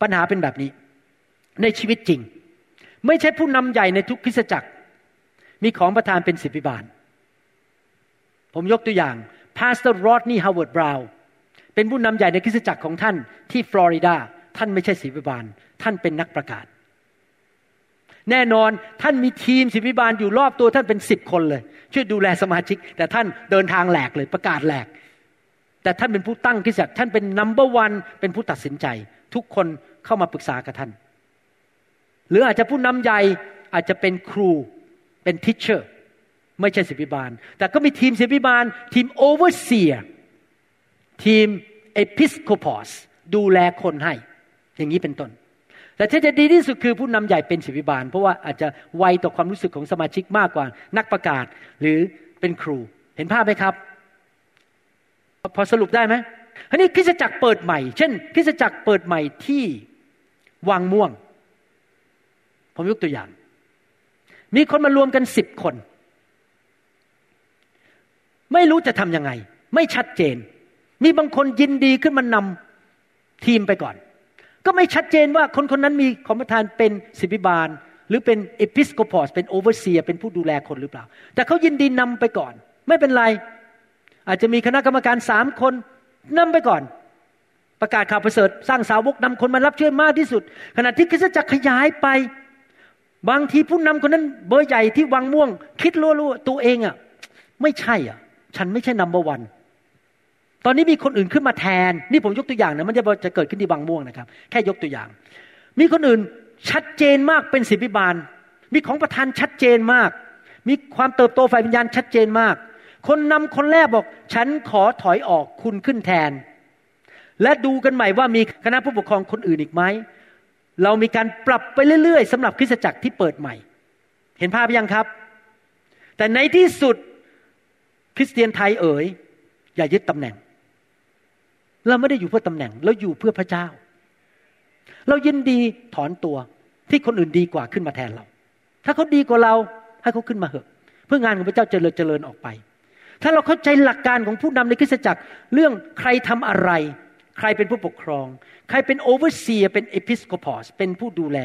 ปัญหาเป็นแบบนี้ในชีวิตจริงไม่ใช่ผู้นำใหญ่ในทุกคริสตจักรมีของประทานเป็นสิบิบาลผมยกตัวอย่างพาสเตอร์รอดนี่ฮาวเวิร์ดบราวน์เป็นผู้นำใหญ่ในคริสตจักรของท่านที่ฟลอริดาท่านไม่ใช่สิบิบาลท่านเป็นนักประกาศแน่นอนท่านมีทีมสิบิบาลอยู่รอบตัวท่านเป็น10คนเลยช่วยดูแลสมาชิกแต่ท่านเดินทางแหลกเลยประกาศแหลกแต่ท่านเป็นผู้ตั้งคริสตจักรท่านเป็น number 1 เป็นผู้ตัดสินใจทุกคนเข้ามาปรึกษากับท่านหรืออาจจะผู้นำใหญ่อาจจะเป็นครูเป็น teacher ไม่ใช่ศิบิบาลแต่ก็มีทีมศิบิบาลทีม overseer ทีม episcopos ดูแลคนให้อย่างนี้เป็นต้นแต่ที่จะดีที่สุดคือผู้นำใหญ่เป็นศิบิบาลเพราะว่าอาจจะไวต่อความรู้สึกของสมาชิกมากกว่านักประกาศหรือเป็นครูเห็นภาพไหมครับพอสรุปได้ไหมอันนี้คริสตจักรเปิดใหม่เช่นคริสตจักรเปิดใหม่ที่วังม่วงผมยกตัวอย่างมีคนมารวมกัน10คนไม่รู้จะทำยังไงไม่ชัดเจนมีบางคนยินดีขึ้นมานำทีมไปก่อนก็ไม่ชัดเจนว่าคนคนนั้นมีของประทานเป็นศิบิบาลหรือเป็นเอพิสโคพอสเป็นโอเวอร์เซียเป็นผู้ดูแลคนหรือเปล่าแต่เขายินดีนำไปก่อนไม่เป็นไรอาจจะมีคณะกรรมการ3คนนำไปก่อนประกาศข่าวประเสริฐสร้างสาวกนำคนมารับเชื่อมากที่สุดขณะที่คริสตจักรขยายไปบางทีผู้นำคนนั้นเบอร์ใหญ่ที่วังม่วงคิดรั่วๆตัวเองอ่ะไม่ใช่อ่ะฉันไม่ใช่ number 1 ตอนนี้มีคนอื่นขึ้นมาแทนนี่ผมยกตัวอย่างนะมันจะเกิดขึ้นที่วังม่วงนะครับแค่ยกตัวอย่างมีคนอื่นชัดเจนมากเป็นศิบิบาลมีของประทานชัดเจนมากมีความเติบโตฝ่ายวิญญาณชัดเจนมากคนนำคนแรกบอกฉันขอถอยออกคุณขึ้นแทนและดูกันใหม่ว่ามีคณะผู้ปกครองคนอื่นอีกไหมเรามีการปรับไปเรื่อยๆสำหรับคริสตจักรที่เปิดใหม่เห็นภาพยังครับแต่ในที่สุดคริสเตียนไทยเอ๋ยอย่ายึดตำแหน่งเราไม่ได้อยู่เพื่อตำแหน่งเราอยู่เพื่อพระเจ้าเรายินดีถอนตัวที่คนอื่นดีกว่าขึ้นมาแทนเราถ้าเขาดีกว่าเราให้เขาขึ้นมาเถอะเพื่องานของพระเจ้าเจริญออกไปถ้าเราเข้าใจหลักการของผู้นำในคริสตจักรเรื่องใครทำอะไรใครเป็นผู้ปกครองใครเป็นโอเวอร์เซียเป็นเอพิสโคพอสเป็นผู้ดูแล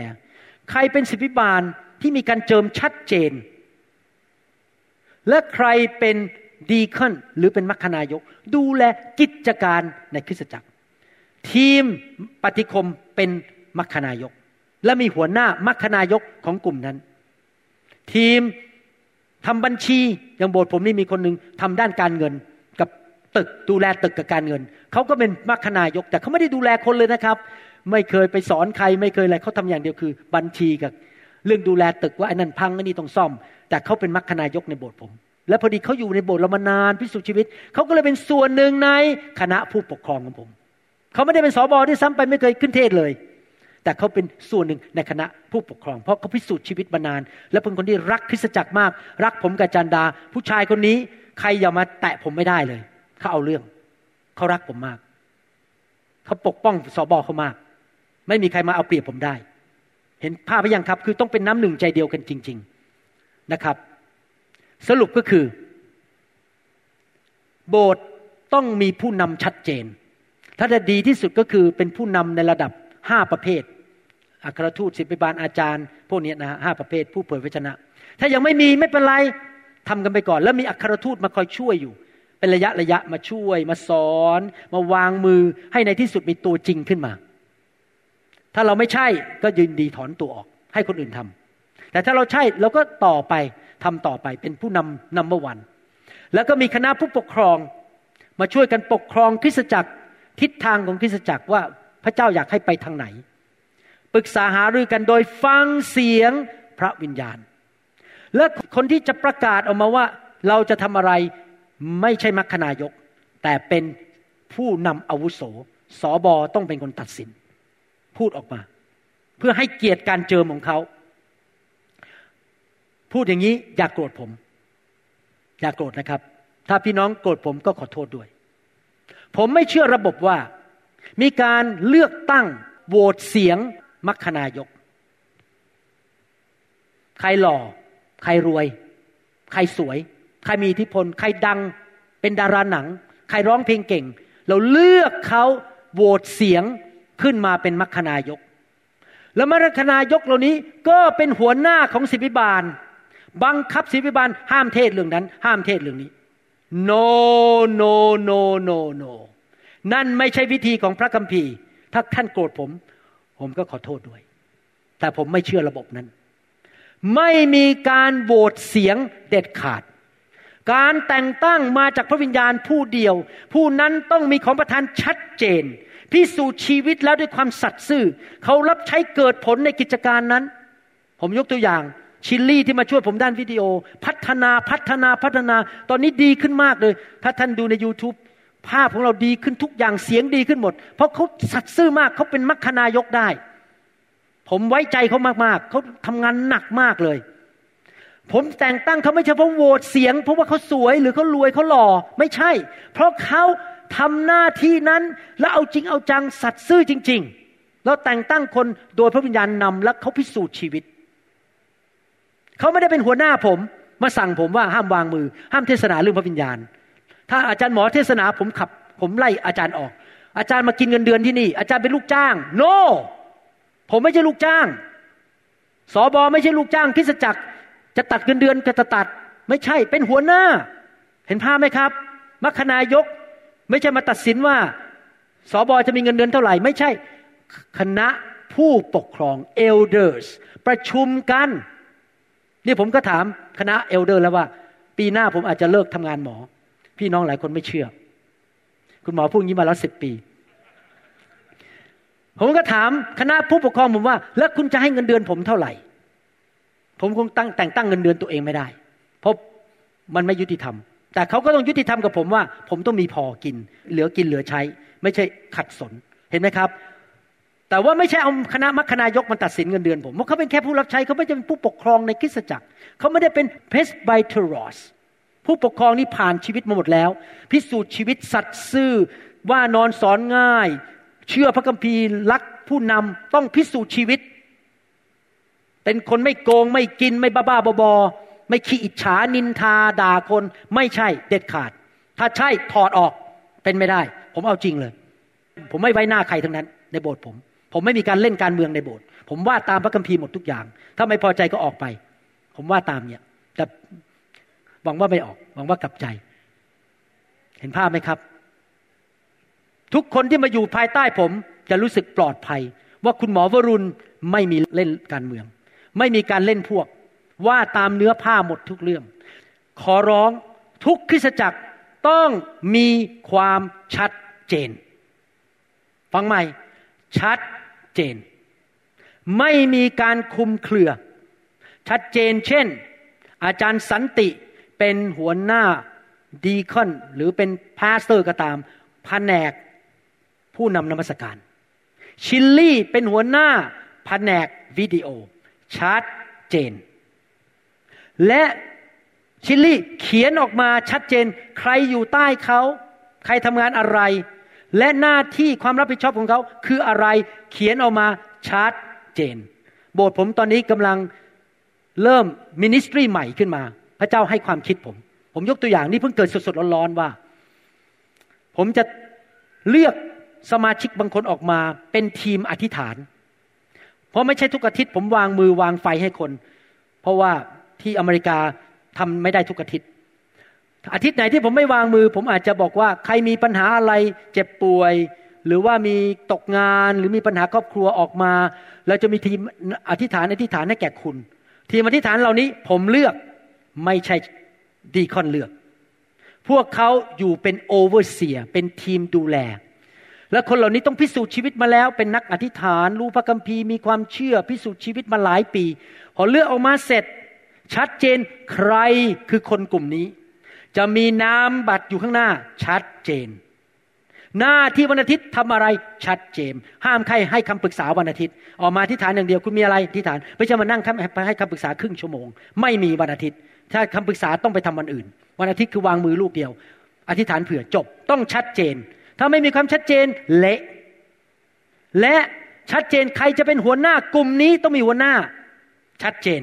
ใครเป็นศิบิบาลที่มีการเจิมชัดเจนและใครเป็นดีคอนหรือเป็นมัคคณายกดูแลกิจการในคริสตจักรทีมปฏิคมเป็นมัคคณายกและมีหัวหน้ามัคคณายกของกลุ่มนั้นทีมทำบัญชีอย่างโบสถ์ผมนี่มีคนนึงทำด้านการเงินกับตึกดูแลตึกกับการเงินเขาก็เป็นมัคคณายกแต่เขาไม่ได้ดูแลคนเลยนะครับไม่เคยไปสอนใครไม่เคยอะไรเขาทำอย่างเดียวคือบัญชีกับเรื่องดูแลตึกว่าไอ้นั่นพังไอ้นี่ต้องซ่อมแต่เขาเป็นมัคคณายกในโบสถ์ผมและพอดีเขาอยู่ในโบสถ์เรามานานพิสูจน์ชีวิตเขาก็เลยเป็นส่วนหนึ่งในคณะผู้ปกครองของผม เขาไม่ได้เป็นสบด้วยซ้ำไปไม่เคยขึ้นเทศเลยแต่เขาเป็นส่วนหนึ่งในคณะผู้ปกครองเพราะเขาพิสูจน์ชีวิตมานานและเป็นคนที่รักคริสตจักรมากรักผมกับจันดาผู้ชายคนนี้ใครอย่ามาแตะผมไม่ได้เลยเขาเอาเรื่องเขารักผมมากเขาปกป้องสบเขามากไม่มีใครมาเอาเปรียบผมได้เห็นภาพหรือยังครับคือต้องเป็นน้ำหนึ่งใจเดียวกันจริงๆนะครับสรุปก็คือโบสถ์ต้องมีผู้นำชัดเจนถ้าจะดีที่สุดก็คือเป็นผู้นำในระดับ5ประเภทอัครทูตศิบิบาลอาจารย์พวกนี้นะฮะ5ประเภทผู้เผยพระวจนะถ้ายังไม่มีไม่เป็นไรทำกันไปก่อนแล้วมีอัครทูตมาคอยช่วยอยู่เป็นระยะมาช่วยมาสอนมาวางมือให้ในที่สุดมีตัวจริงขึ้นมาถ้าเราไม่ใช่ก็ยินดีถอนตัวออกให้คนอื่นทำแต่ถ้าเราใช่เราก็ต่อไปทำต่อไปเป็นผู้นำ number 1แล้วก็มีคณะผู้ปกครองมาช่วยกันปกครองคริสตจักรทิศทางของคริสตจักรว่าพระเจ้าอยากให้ไปทางไหนปรึกษาหารือกันโดยฟังเสียงพระวิญญาณและคนที่จะประกาศออกมาว่าเราจะทำอะไรไม่ใช่มัคคณายกแต่เป็นผู้นำอาวุโสสบต้องเป็นคนตัดสินพูดออกมาเพื่อให้เกียรติการเจิมของเขาพูดอย่างนี้อย่าโกรธผมอย่าโกรธนะครับถ้าพี่น้องโกรธผมก็ขอโทษด้วยผมไม่เชื่อระบบว่ามีการเลือกตั้งโหวตเสียงมัคคณายกใครหล่อใครรวยใครสวยใครมีอิทธิพลใครดังเป็นดาราหนังใครร้องเพลงเก่งเราเลือกเขาโหวตเสียงขึ้นมาเป็นมัคคณายกแล้วมัคคณายกเหล่านี้ก็เป็นหัวหน้าของศิบิบาลบังคับศิบิบาลห้ามเทศเรื่องนั้นห้ามเทศเรื่องนี้ no no no no no นั่นไม่ใช่วิธีของพระคัมภีร์ถ้าท่านโกรธผมก็ขอโทษด้วยแต่ผมไม่เชื่อระบบนั้นไม่มีการโหวตเสียงเด็ดขาดการแต่งตั้งมาจากพระวิญญาณผู้เดียวผู้นั้นต้องมีของประทานชัดเจนพิสูจน์ชีวิตแล้วด้วยความสัตย์ซื่อเขารับใช้เกิดผลในกิจการนั้นผมยกตัวอย่างชิลลี่ที่มาช่วยผมด้านวิดีโอพัฒนาตอนนี้ดีขึ้นมากเลยถ้าท่านดูใน YouTube ภาพของเราดีขึ้นทุกอย่างเสียงดีขึ้นหมดเพราะเขาสัตย์ซื่อมากเขาเป็นมัคคณายกได้ผมไว้ใจเขามากๆเขาทำงานหนักมากเลยผมแต่งตั้งเขาไม่ใช่เพราะโหวตเสียงเพราะว่าเขาสวยหรือเขารวยเขาหล่อไม่ใช่เพราะเขาทำหน้าที่นั้นแล้วเอาจริงเอาจังสัตย์ซื่อจริงๆแล้วแต่งตั้งคนโดยพระวิญญาณนำและเขาพิสูจน์ชีวิตเขาไม่ได้เป็นหัวหน้าผมมาสั่งผมว่าห้ามวางมือห้ามเทศนาเรื่องพระวิญญาณถ้าอาจารย์หมอเทศนาผมไล่อาจารย์ออกอาจารย์มากินเงินเดือนที่นี่อาจารย์เป็นลูกจ้าง no ผมไม่ใช่ลูกจ้างสบไม่ใช่ลูกจ้างคริสตจักรจะตัดเงินเดือนจะตัดไม่ใช่เป็นหัวหน้าเห็นภาพไหมครับมัคคณายกไม่ใช่มาตัดสินว่าสบจะมีเงินเดือนเท่าไหร่ไม่ใช่คณะผู้ปกครอง elders ประชุมกันนี่ผมก็ถามคณะ elders แล้วว่าปีหน้าผมอาจจะเลิกทำงานหมอพี่น้องหลายคนไม่เชื่อคุณหมอพูดอย่างนี้มาแล้ว10ปีผมก็ถามคณะผู้ปกครองผมว่าแล้วคุณจะให้เงินเดือนผมเท่าไหร่ผมคงแต่งตั้งเงินเดือนตัวเองไม่ได้เพราะมันไม่ยุติธรรมแต่เขาก็ต้องยุติธรรมกับผมว่าผมต้องมีพอกินเหลือกินเหลือใช้ไม่ใช่ขัดสนเห็นไหมครับแต่ว่าไม่ใช่เอาคณะมัคคณายกมันตัดสินเงินเดือนผมเพราะเขาเป็นแค่ผู้รับใช้เขาไม่ใช่เป็นผู้ปกครองในคริสตจักรเขาไม่ได้เป็นเพสไบเทอรอสผู้ปกครองนี่ผ่านชีวิตมาหมดแล้วพิสูจน์ชีวิตสัตย์ซื่อว่านอนสอนง่ายเชื่อพระคัมภีร์รักผู้นำต้องพิสูจน์ชีวิตเป็นคนไม่โกงไม่กินไม่บ้าๆบอๆไม่ขี้อิจฉานินทาด่าคนไม่ใช่เด็ดขาดถ้าใช่ถอดออกเป็นไม่ได้ผมเอาจริงเลยผมไม่ไว้หน้าใครทั้งนั้นในโบสถ์ผมไม่มีการเล่นการเมืองในโบสถ์ผมว่าตามพระคัมภีร์หมดทุกอย่างถ้าไม่พอใจก็ออกไปผมว่าตามเนี่ยแต่หวังว่าไม่ออกหวังว่ากลับใจเห็นภาพไหมครับทุกคนที่มาอยู่ภายใต้ผมจะรู้สึกปลอดภัยว่าคุณหมอวรุณไม่มีเล่นการเมืองไม่มีการเล่นพวกว่าตามเนื้อผ้าหมดทุกเรื่องขอร้องทุกคริสตจักรต้องมีความชัดเจนฟังใหม่ชัดเจนไม่มีการคลุมเครือชัดเจนเช่นอาจารย์สันติเป็นหัวหน้าดีคอนหรือเป็นพาสเตอร์ก็ตามแผนก ผู้นำนมัสการชิลลี่เป็นหัวหน้าแผนกวิดีโอชัดเจนและชิลลี่เขียนออกมาชัดเจนใครอยู่ใต้เขาใครทำงานอะไรและหน้าที่ความรับผิดชอบของเขาคืออะไรเขียนออกมาชัดเจนโบสถ์ผมตอนนี้กำลังเริ่มมินิสทรีใหม่ขึ้นมาพระเจ้าให้ความคิดผมยกตัวอย่างนี่เพิ่งเกิดสดๆร้อนๆว่าผมจะเลือกสมาชิกบางคนออกมาเป็นทีมอธิษฐานเพราะไม่ใช่ทุกอาทิตย์ผมวางมือวางไฟให้คนเพราะว่าที่อเมริกาทำไม่ได้ทุกอาทิตย์ไหนที่ผมไม่วางมือผมอาจจะบอกว่าใครมีปัญหาอะไรเจ็บป่วยหรือว่ามีตกงานหรือมีปัญหาครอบครัวออกมาเราจะมีทีมอธิษฐานให้แก่คุณทีมอธิษฐานเหล่านี้ผมเลือกไม่ใช่ดีคอนเลือกพวกเขาอยู่เป็นโอเวอร์เซียร์เป็นทีมดูแลและคนเหล่านี้ต้องพิสูจน์ชีวิตมาแล้วเป็นนักอธิษฐานรู้พระคัมภีร์มีความเชื่อพิสูจน์ชีวิตมาหลายปีพอเลือกออกมาเสร็จชัดเจนใครคือคนกลุ่มนี้จะมีนามบัตรอยู่ข้างหน้าชัดเจนหน้าที่วันอาทิตย์ทำอะไรชัดเจนห้ามใครให้คำปรึกษาวันอาทิตย์ออกมาอธิษฐานอย่างเดียวคุณมีอะไรอธิษฐานไม่ใช่มานั่งให้คำปรึกษาครึ่งชั่วโมงไม่มีวันอาทิตย์ถ้าคำปรึกษาต้องไปทำวันอื่นวันอาทิตย์คือวางมือลูกเดียวอธิษฐานเผื่อจบต้องชัดเจนถ้าไม่มีความชัดเจนเละและชัดเจนใครจะเป็นหัวหน้ากลุ่มนี้ต้องมีหัวหน้าชัดเจน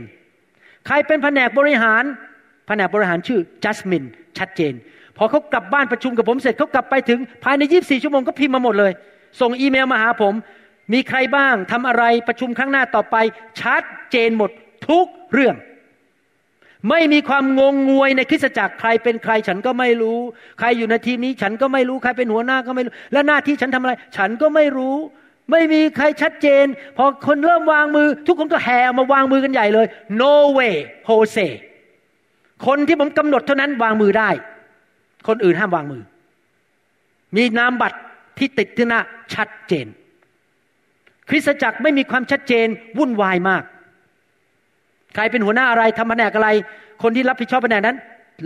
ใครเป็นแผนกบริหารชื่อจัสมินชัดเจนพอเขากลับบ้านประชุมกับผมเสร็จเขากลับไปถึงภายใน24ชั่วโมงก็พิมพ์มาหมดเลยส่งอีเมลมาหาผมมีใครบ้างทำอะไรประชุมครั้งหน้าต่อไปชัดเจนหมดทุกเรื่องไม่มีความงงงวยในคริสตจักรใครเป็นใครฉันก็ไม่รู้ใครอยู่ในทีมนี้ฉันก็ไม่รู้ใครเป็นหัวหน้าก็ไม่รู้และหน้าที่ฉันทำอะไรฉันก็ไม่รู้ไม่มีใครชัดเจนพอคนเริ่มวางมือทุกคนก็แห่มาวางมือกันใหญ่เลย no way Jose คนที่ผมกำหนดเท่านั้นวางมือได้คนอื่นห้ามวางมือมีนามบัตรที่ติดที่หน้าชัดเจนคริสตจักรไม่มีความชัดเจนวุ่นวายมากใครเป็นหัวหน้าอะไรทำแผนกอะไรคนที่รับผิดชอบแผนกนั้น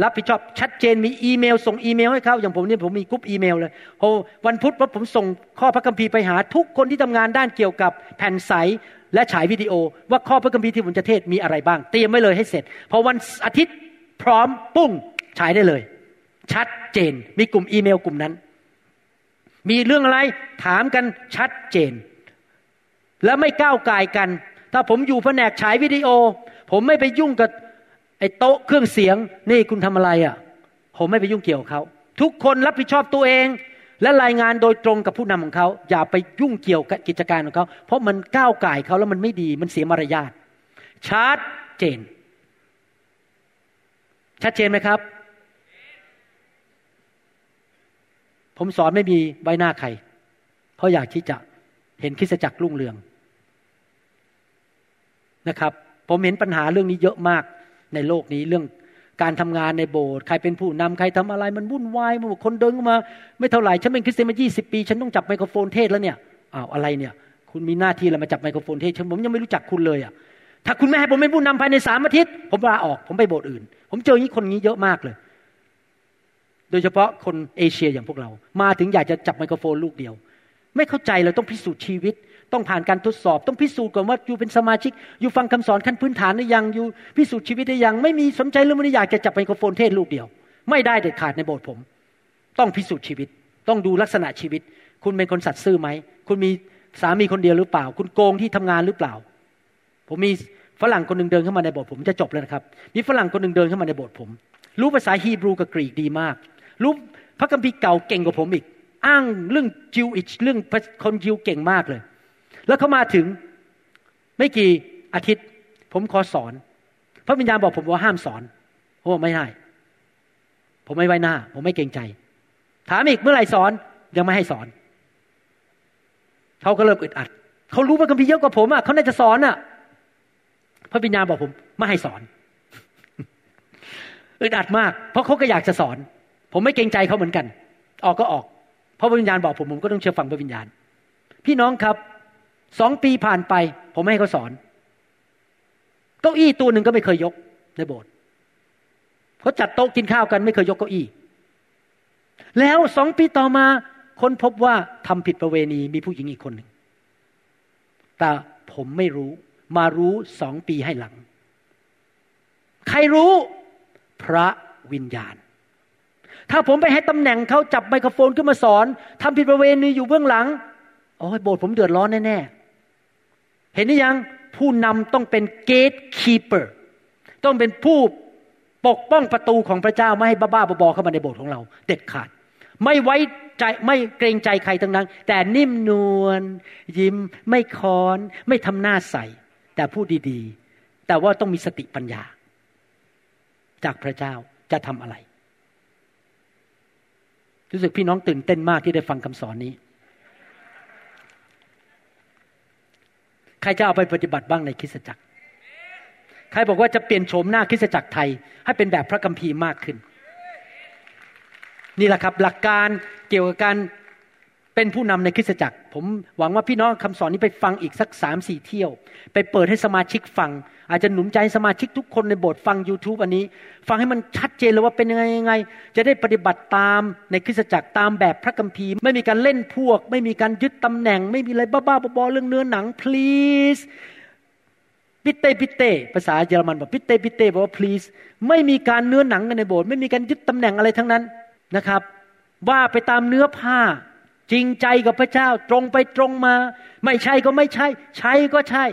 รับผิดชอบชัดเจนมีอีเมลส่งอีเมลให้เขาอย่างผมเนี่ยผมมีกรุ๊ปอีเมลเลยโหวันพุธผมส่งข้อพระคัมภีร์ไปหาทุกคนที่ทำงานด้านเกี่ยวกับแผ่นใสและฉายวิดีโอว่าข้อพระคัมภีร์ที่ผมจะเทศมีอะไรบ้างเตรียมไว้เลยให้เสร็จพอวันอาทิตย์พร้อมปุ้งฉายได้เลยชัดเจนมีกลุ่มอีเมลกลุ่มนั้นมีเรื่องอะไรถามกันชัดเจนและไม่ก้าวก่ายกันถ้าผมอยู่แผนกฉายวิดีโอผมไม่ไปยุ่งกับไอ้โต๊ะเครื่องเสียงนี่คุณทำอะไรอ่ะผมไม่ไปยุ่งเกี่ยวกับเขาทุกคนรับผิดชอบตัวเองและรายงานโดยตรงกับผู้นำของเขาอย่าไปยุ่งเกี่ยวกับกิจการของเขาเพราะมันก้าวก่ายเขาแล้วมันไม่ดีมันเสียมารยาทชัดเจนไหมครับผมสอนไม่มีใบหน้าใครเพราะอยากที่จะเห็นคริสตจักรรุ่งเรืองนะครับผมเห็นปัญหาเรื่องนี้เยอะมากในโลกนี้เรื่องการทำงานในโบสถ์ใครเป็นผู้นำใครทำอะไรมันวุ่นวายมันคนเดินเข้ามาไม่เท่าไหร่ฉันเป็นคริสเตียนมา20ปีฉันต้องจับไมโครโฟนเทศแล้วเนี่ยอ้าวอะไรเนี่ยคุณมีหน้าที่อะไรมาจับไมโครโฟนเทศฉันผมยังไม่รู้จักคุณเลยอ่ะถ้าคุณไม่ให้ผมเป็นผู้นำภายใน3อาทิตย์ผมลาออกผมไปโบสถ์อื่นผมเจออย่างนี้คนนี้เยอะมากเลยโดยเฉพาะคนเอเชียอย่างพวกเรามาถึงอยากจะจับไมโครโฟนลูกเดียวไม่เข้าใจเลยต้องพิสูจน์ชีวิตต้องผ่านการทดสอบต้องพิสูจน์ก่อนว่าอยู่เป็นสมาชิกอยู่ฟังคำสอนขั้นพื้นฐานหรือยังอยู่พิสูจน์ชีวิตหรือยังไม่มีสนใจเรื่องนี้อยากจะจับไมโครโฟนเทศลูกเดียวไม่ได้เด็ดขาดในโบสถ์ผมต้องพิสูจน์ชีวิตต้องดูลักษณะชีวิตคุณเป็นคนสัตย์ซื่อไหมคุณมีสามีคนเดียวหรือเปล่าคุณโกงที่ทำงานหรือเปล่าผมมีฝรั่งคนนึงเดินเข้ามาในโบสถ์ผมจะจบแล้วนะครับมีฝรั่งคนนึงเดินเข้ามาในโบสถ์ผมรู้ภาษาฮีบรูกับกรีกดีมากรู้พระคัมภีร์เก่าเก่งกว่าผมอีกอ้างเรื่องยิวอิชเรื่องคนยิวเก่งมากเลยแล้วเขามาถึงไม่กี่อาทิตย์ผมขอสอนพระวิญญาณบอกผมว่าห้ามสอนผมบอกไม่ให้ผมไม่ไว้หน้าผมไม่เกรงใจถามอีกเมื่อไหร่สอนยังไม่ให้สอนเขาก็เริ่มอึดอัดเขารู้พระคัมภีร์เยอะกว่าผมอ่ะเขาน่าจะสอนอ่ะพระวิญญาณบอกผมไม่ให้สอน อึดอัดมากเพราะเขาก็อยากจะสอนผมไม่เกรงใจเขาเหมือนกันออกก็ออกเพราะพระวิญญาณบอกผมก็ต้องเชื่อฟังพระวิญญาณพี่น้องครับ2 ปีผ่านไปผมไม่ให้เขาสอนเก้าอี้ตัวหนึ่งก็ไม่เคยยกในโบสถ์เขาจัดโต๊ะกินข้าวกันไม่เคยยกเก้าอี้แล้ว2 ปีต่อมา ค้นพบว่าทำผิดประเวณีมีผู้หญิงอีกคนหนึ่งแต่ผมไม่รู้มารู้2ปีให้หลังใครรู้พระวิญญาณถ้าผมไปให้ตำแหน่งเขาจับไมโครโฟนขึ้นมาสอนทำผิดประเวณีอยู่เบื้องหลังโอ้ยโบสถ์ผมเดือดร้อนแน่ๆเห็นหรือยังผู้นำต้องเป็นเกตคีเปอร์ต้องเป็นผู้ปกป้องประตูของพระเจ้าไม่ให้บ้าๆบอๆเข้ามาในโบสถ์ของเราเด็ดขาดไม่ไว้ใจไม่เกรงใจใครทั้งนั้นแต่นิ่มนวลยิ้มไม่ค้อนไม่ทำหน้าใสแต่พูดดีๆแต่ว่าต้องมีสติปัญญาจากพระเจ้าจะทำอะไรรู้สึกพี่น้องตื่นเต้นมากที่ได้ฟังคำสอนนี้ใครจะเอาไปปฏิบัติบ้างในคริสตจักรใครบอกว่าจะเปลี่ยนโฉมหน้าคริสตจักรไทยให้เป็นแบบพระคัมภีร์มากขึ้นนี่แหละครับหลักการเกี่ยวกับการเป็นผู้นำในคริสตจักรผมหวังว่าพี่น้องคำสอนนี้ไปฟังอีกสัก 3-4 เที่ยวไปเปิดให้สมาชิกฟังอาจจะหนุนใจสมาชิกทุกคนในโบสถ์ฟัง YouTube อันนี้ฟังให้มันชัดเจนเลยว่าเป็นยังไงจะได้ปฏิบัติตามในคริสตจักรตามแบบพระคัมภีร์ไม่มีการเล่นพวกไม่มีการยึดตำแหน่งไม่มีอะไรบ้าๆบอๆเรื่องเนื้อหนัง please ปิเตปิเตภาษาเยอรมันบอกปิเตปิเตบอกว่า please ไม่มีการเนื้อหนังกันในโบสถ์ไม่มีการยึดตำแหน่งอะไรทั้งนั้นนะครับว่าไปตามเนื้อผ้าจริงใจกับพระเจ้าตรงไปตรงมาไม่ใช่ก็ไม่ใช่ใช่ก็ใช่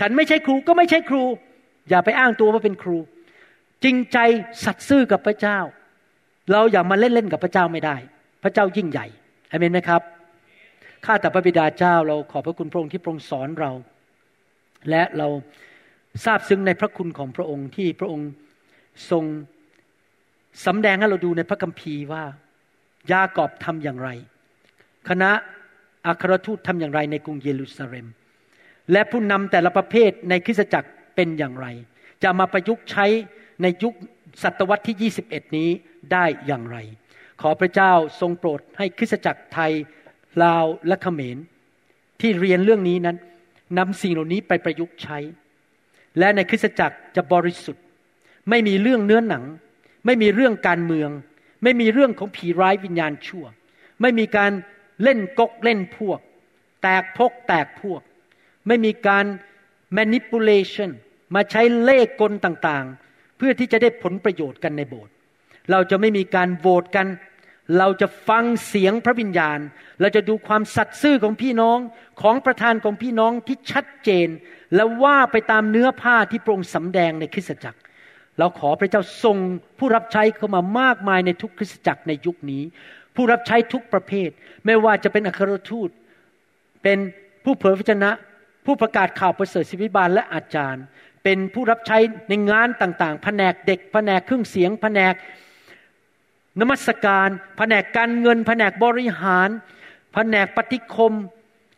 ฉันไม่ใช่ครูก็ไม่ใช่ครูอย่าไปอ้างตัวว่าเป็นครูจริงใจสัตย์ซื่อกับพระเจ้าเราอย่ามาเล่นๆกับพระเจ้าไม่ได้พระเจ้ายิ่งใหญ่อาเมนไหมครับข้าแต่พระบิดาเจ้าเราขอบพระคุณพระองค์ที่ทรงสอนเราและเราซาบซึ้งในพระคุณของพระองค์ที่พระองค์ทรงสำแดงให้เราดูในพระคัมภีร์ว่ายากอบทำอย่างไรคณะอัครทูตทำอย่างไรในกรุงเยรูซาเล็มและผู้นำแต่ละประเภทในคริสตจักรเป็นอย่างไรจะมาประยุกต์ใช้ในยุคศตวรรษที่21นี้ได้อย่างไรขอพระเจ้าทรงโปรดให้คริสตจักรไทยลาวและเขมรที่เรียนเรื่องนี้นั้นนำสิ่งเหล่านี้ไปประยุกต์ใช้และในคริสตจักรจะบริสุทธิ์ไม่มีเรื่องเนื้อหนังไม่มีเรื่องการเมืองไม่มีเรื่องของผีร้ายวิญญาณชั่วไม่มีการเล่นกกเล่นพวกแตกพกแตกพวกไม่มีการ manipulation มาใช้เล่ห์กลต่างๆเพื่อที่จะได้ผลประโยชน์กันในโบสถ์เราจะไม่มีการโหวตกันเราจะฟังเสียงพระวิญญาณเราจะดูความสัตย์ซื่อของพี่น้องของประธานของพี่น้องที่ชัดเจนและว่าไปตามเนื้อผ้าที่พระองค์สำแดงในคริสตจักรเราขอพระเจ้าทรงผู้รับใช้เข้ามามากมายในทุกคริสตจักรในยุคนี้ผู้รับใช้ทุกประเภทไม่ว่าจะเป็นอัครทูตเป็นผู้เผยพระวจนะผู้ประกาศข่าวประเสริฐศิวิบาลและอาจารย์เป็นผู้รับใช้ในงานต่างๆแผนกเด็กแผนกเครื่องเสียงแผนกนมัสการแผนกการเงินแผนกบริหารแผนกปฏิคม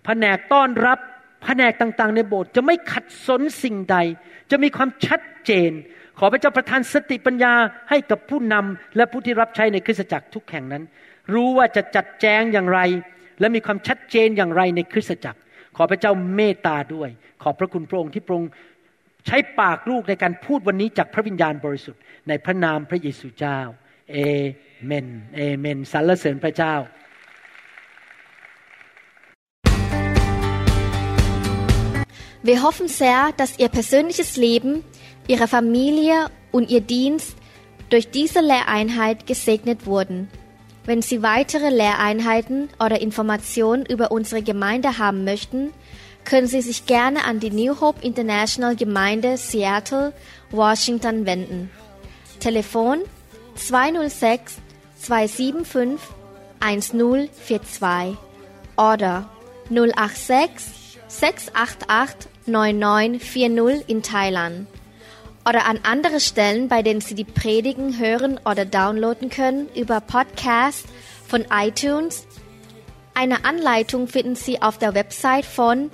แผนกต้อนรับแผนกต่างๆในโบสถ์จะไม่ขัดสนสิ่งใดจะมีความชัดเจนขอพระเจ้าประทานสติปัญญาให้กับผู้นำและผู้ที่รับใช้ในคริสตจักรทุกแห่งนั้นรู้ว่าจะจัดแจงอย่างไรและมีความชัดเจนอย่างไรในคริสตจักรขอพระเจ้าเมตตาด้วยขอบพระคุณพระองค์ที่พระองค์ใช้ปากลูกในการพูดวันนี้จากพระวิญญาณบริสุทธิ์ในพระนามพระเยซูเจ้าเอเมนเอเมนสรรเสริญพระเจ้าWir hoffen sehr, dass Ihr persönliches Leben, Ihre Familie und Ihr Dienst durch diese Lehreinheit gesegnet wurden. Wenn Sie weitere Lehreinheiten oder Informationen über unsere Gemeinde haben möchten, können Sie sich gerne an die New Hope International Gemeinde Seattle, Washington wenden. Telefon 206 275 1042 oder 086 688 9940 in Thailand oder an andere Stellen, bei denen Sie die Predigen hören oder downloaden können über Podcast von iTunes. Eine Anleitung finden Sie auf der Website von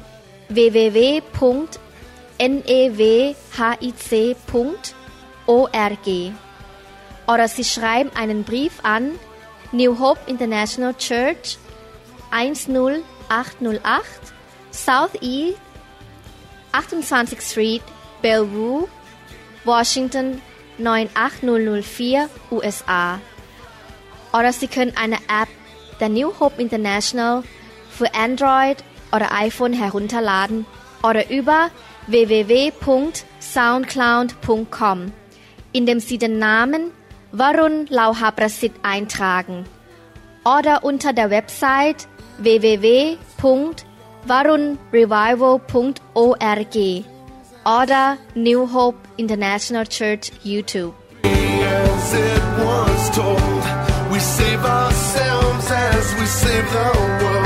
www.newhic.org oder Sie schreiben einen Brief an New Hope International Church 10808 Southeast 28th Street, Bellevue, Washington 98004, USA. Oder Sie können eine App der New Hope International für Android oder iPhone herunterladen oder über www.soundcloud.com, indem Sie den Namen Varun Laohapasit eintragen oder unter der Website www.varunrevival.org oder New Hope International Church YouTube. As it was told, we save ourselves as we save the world.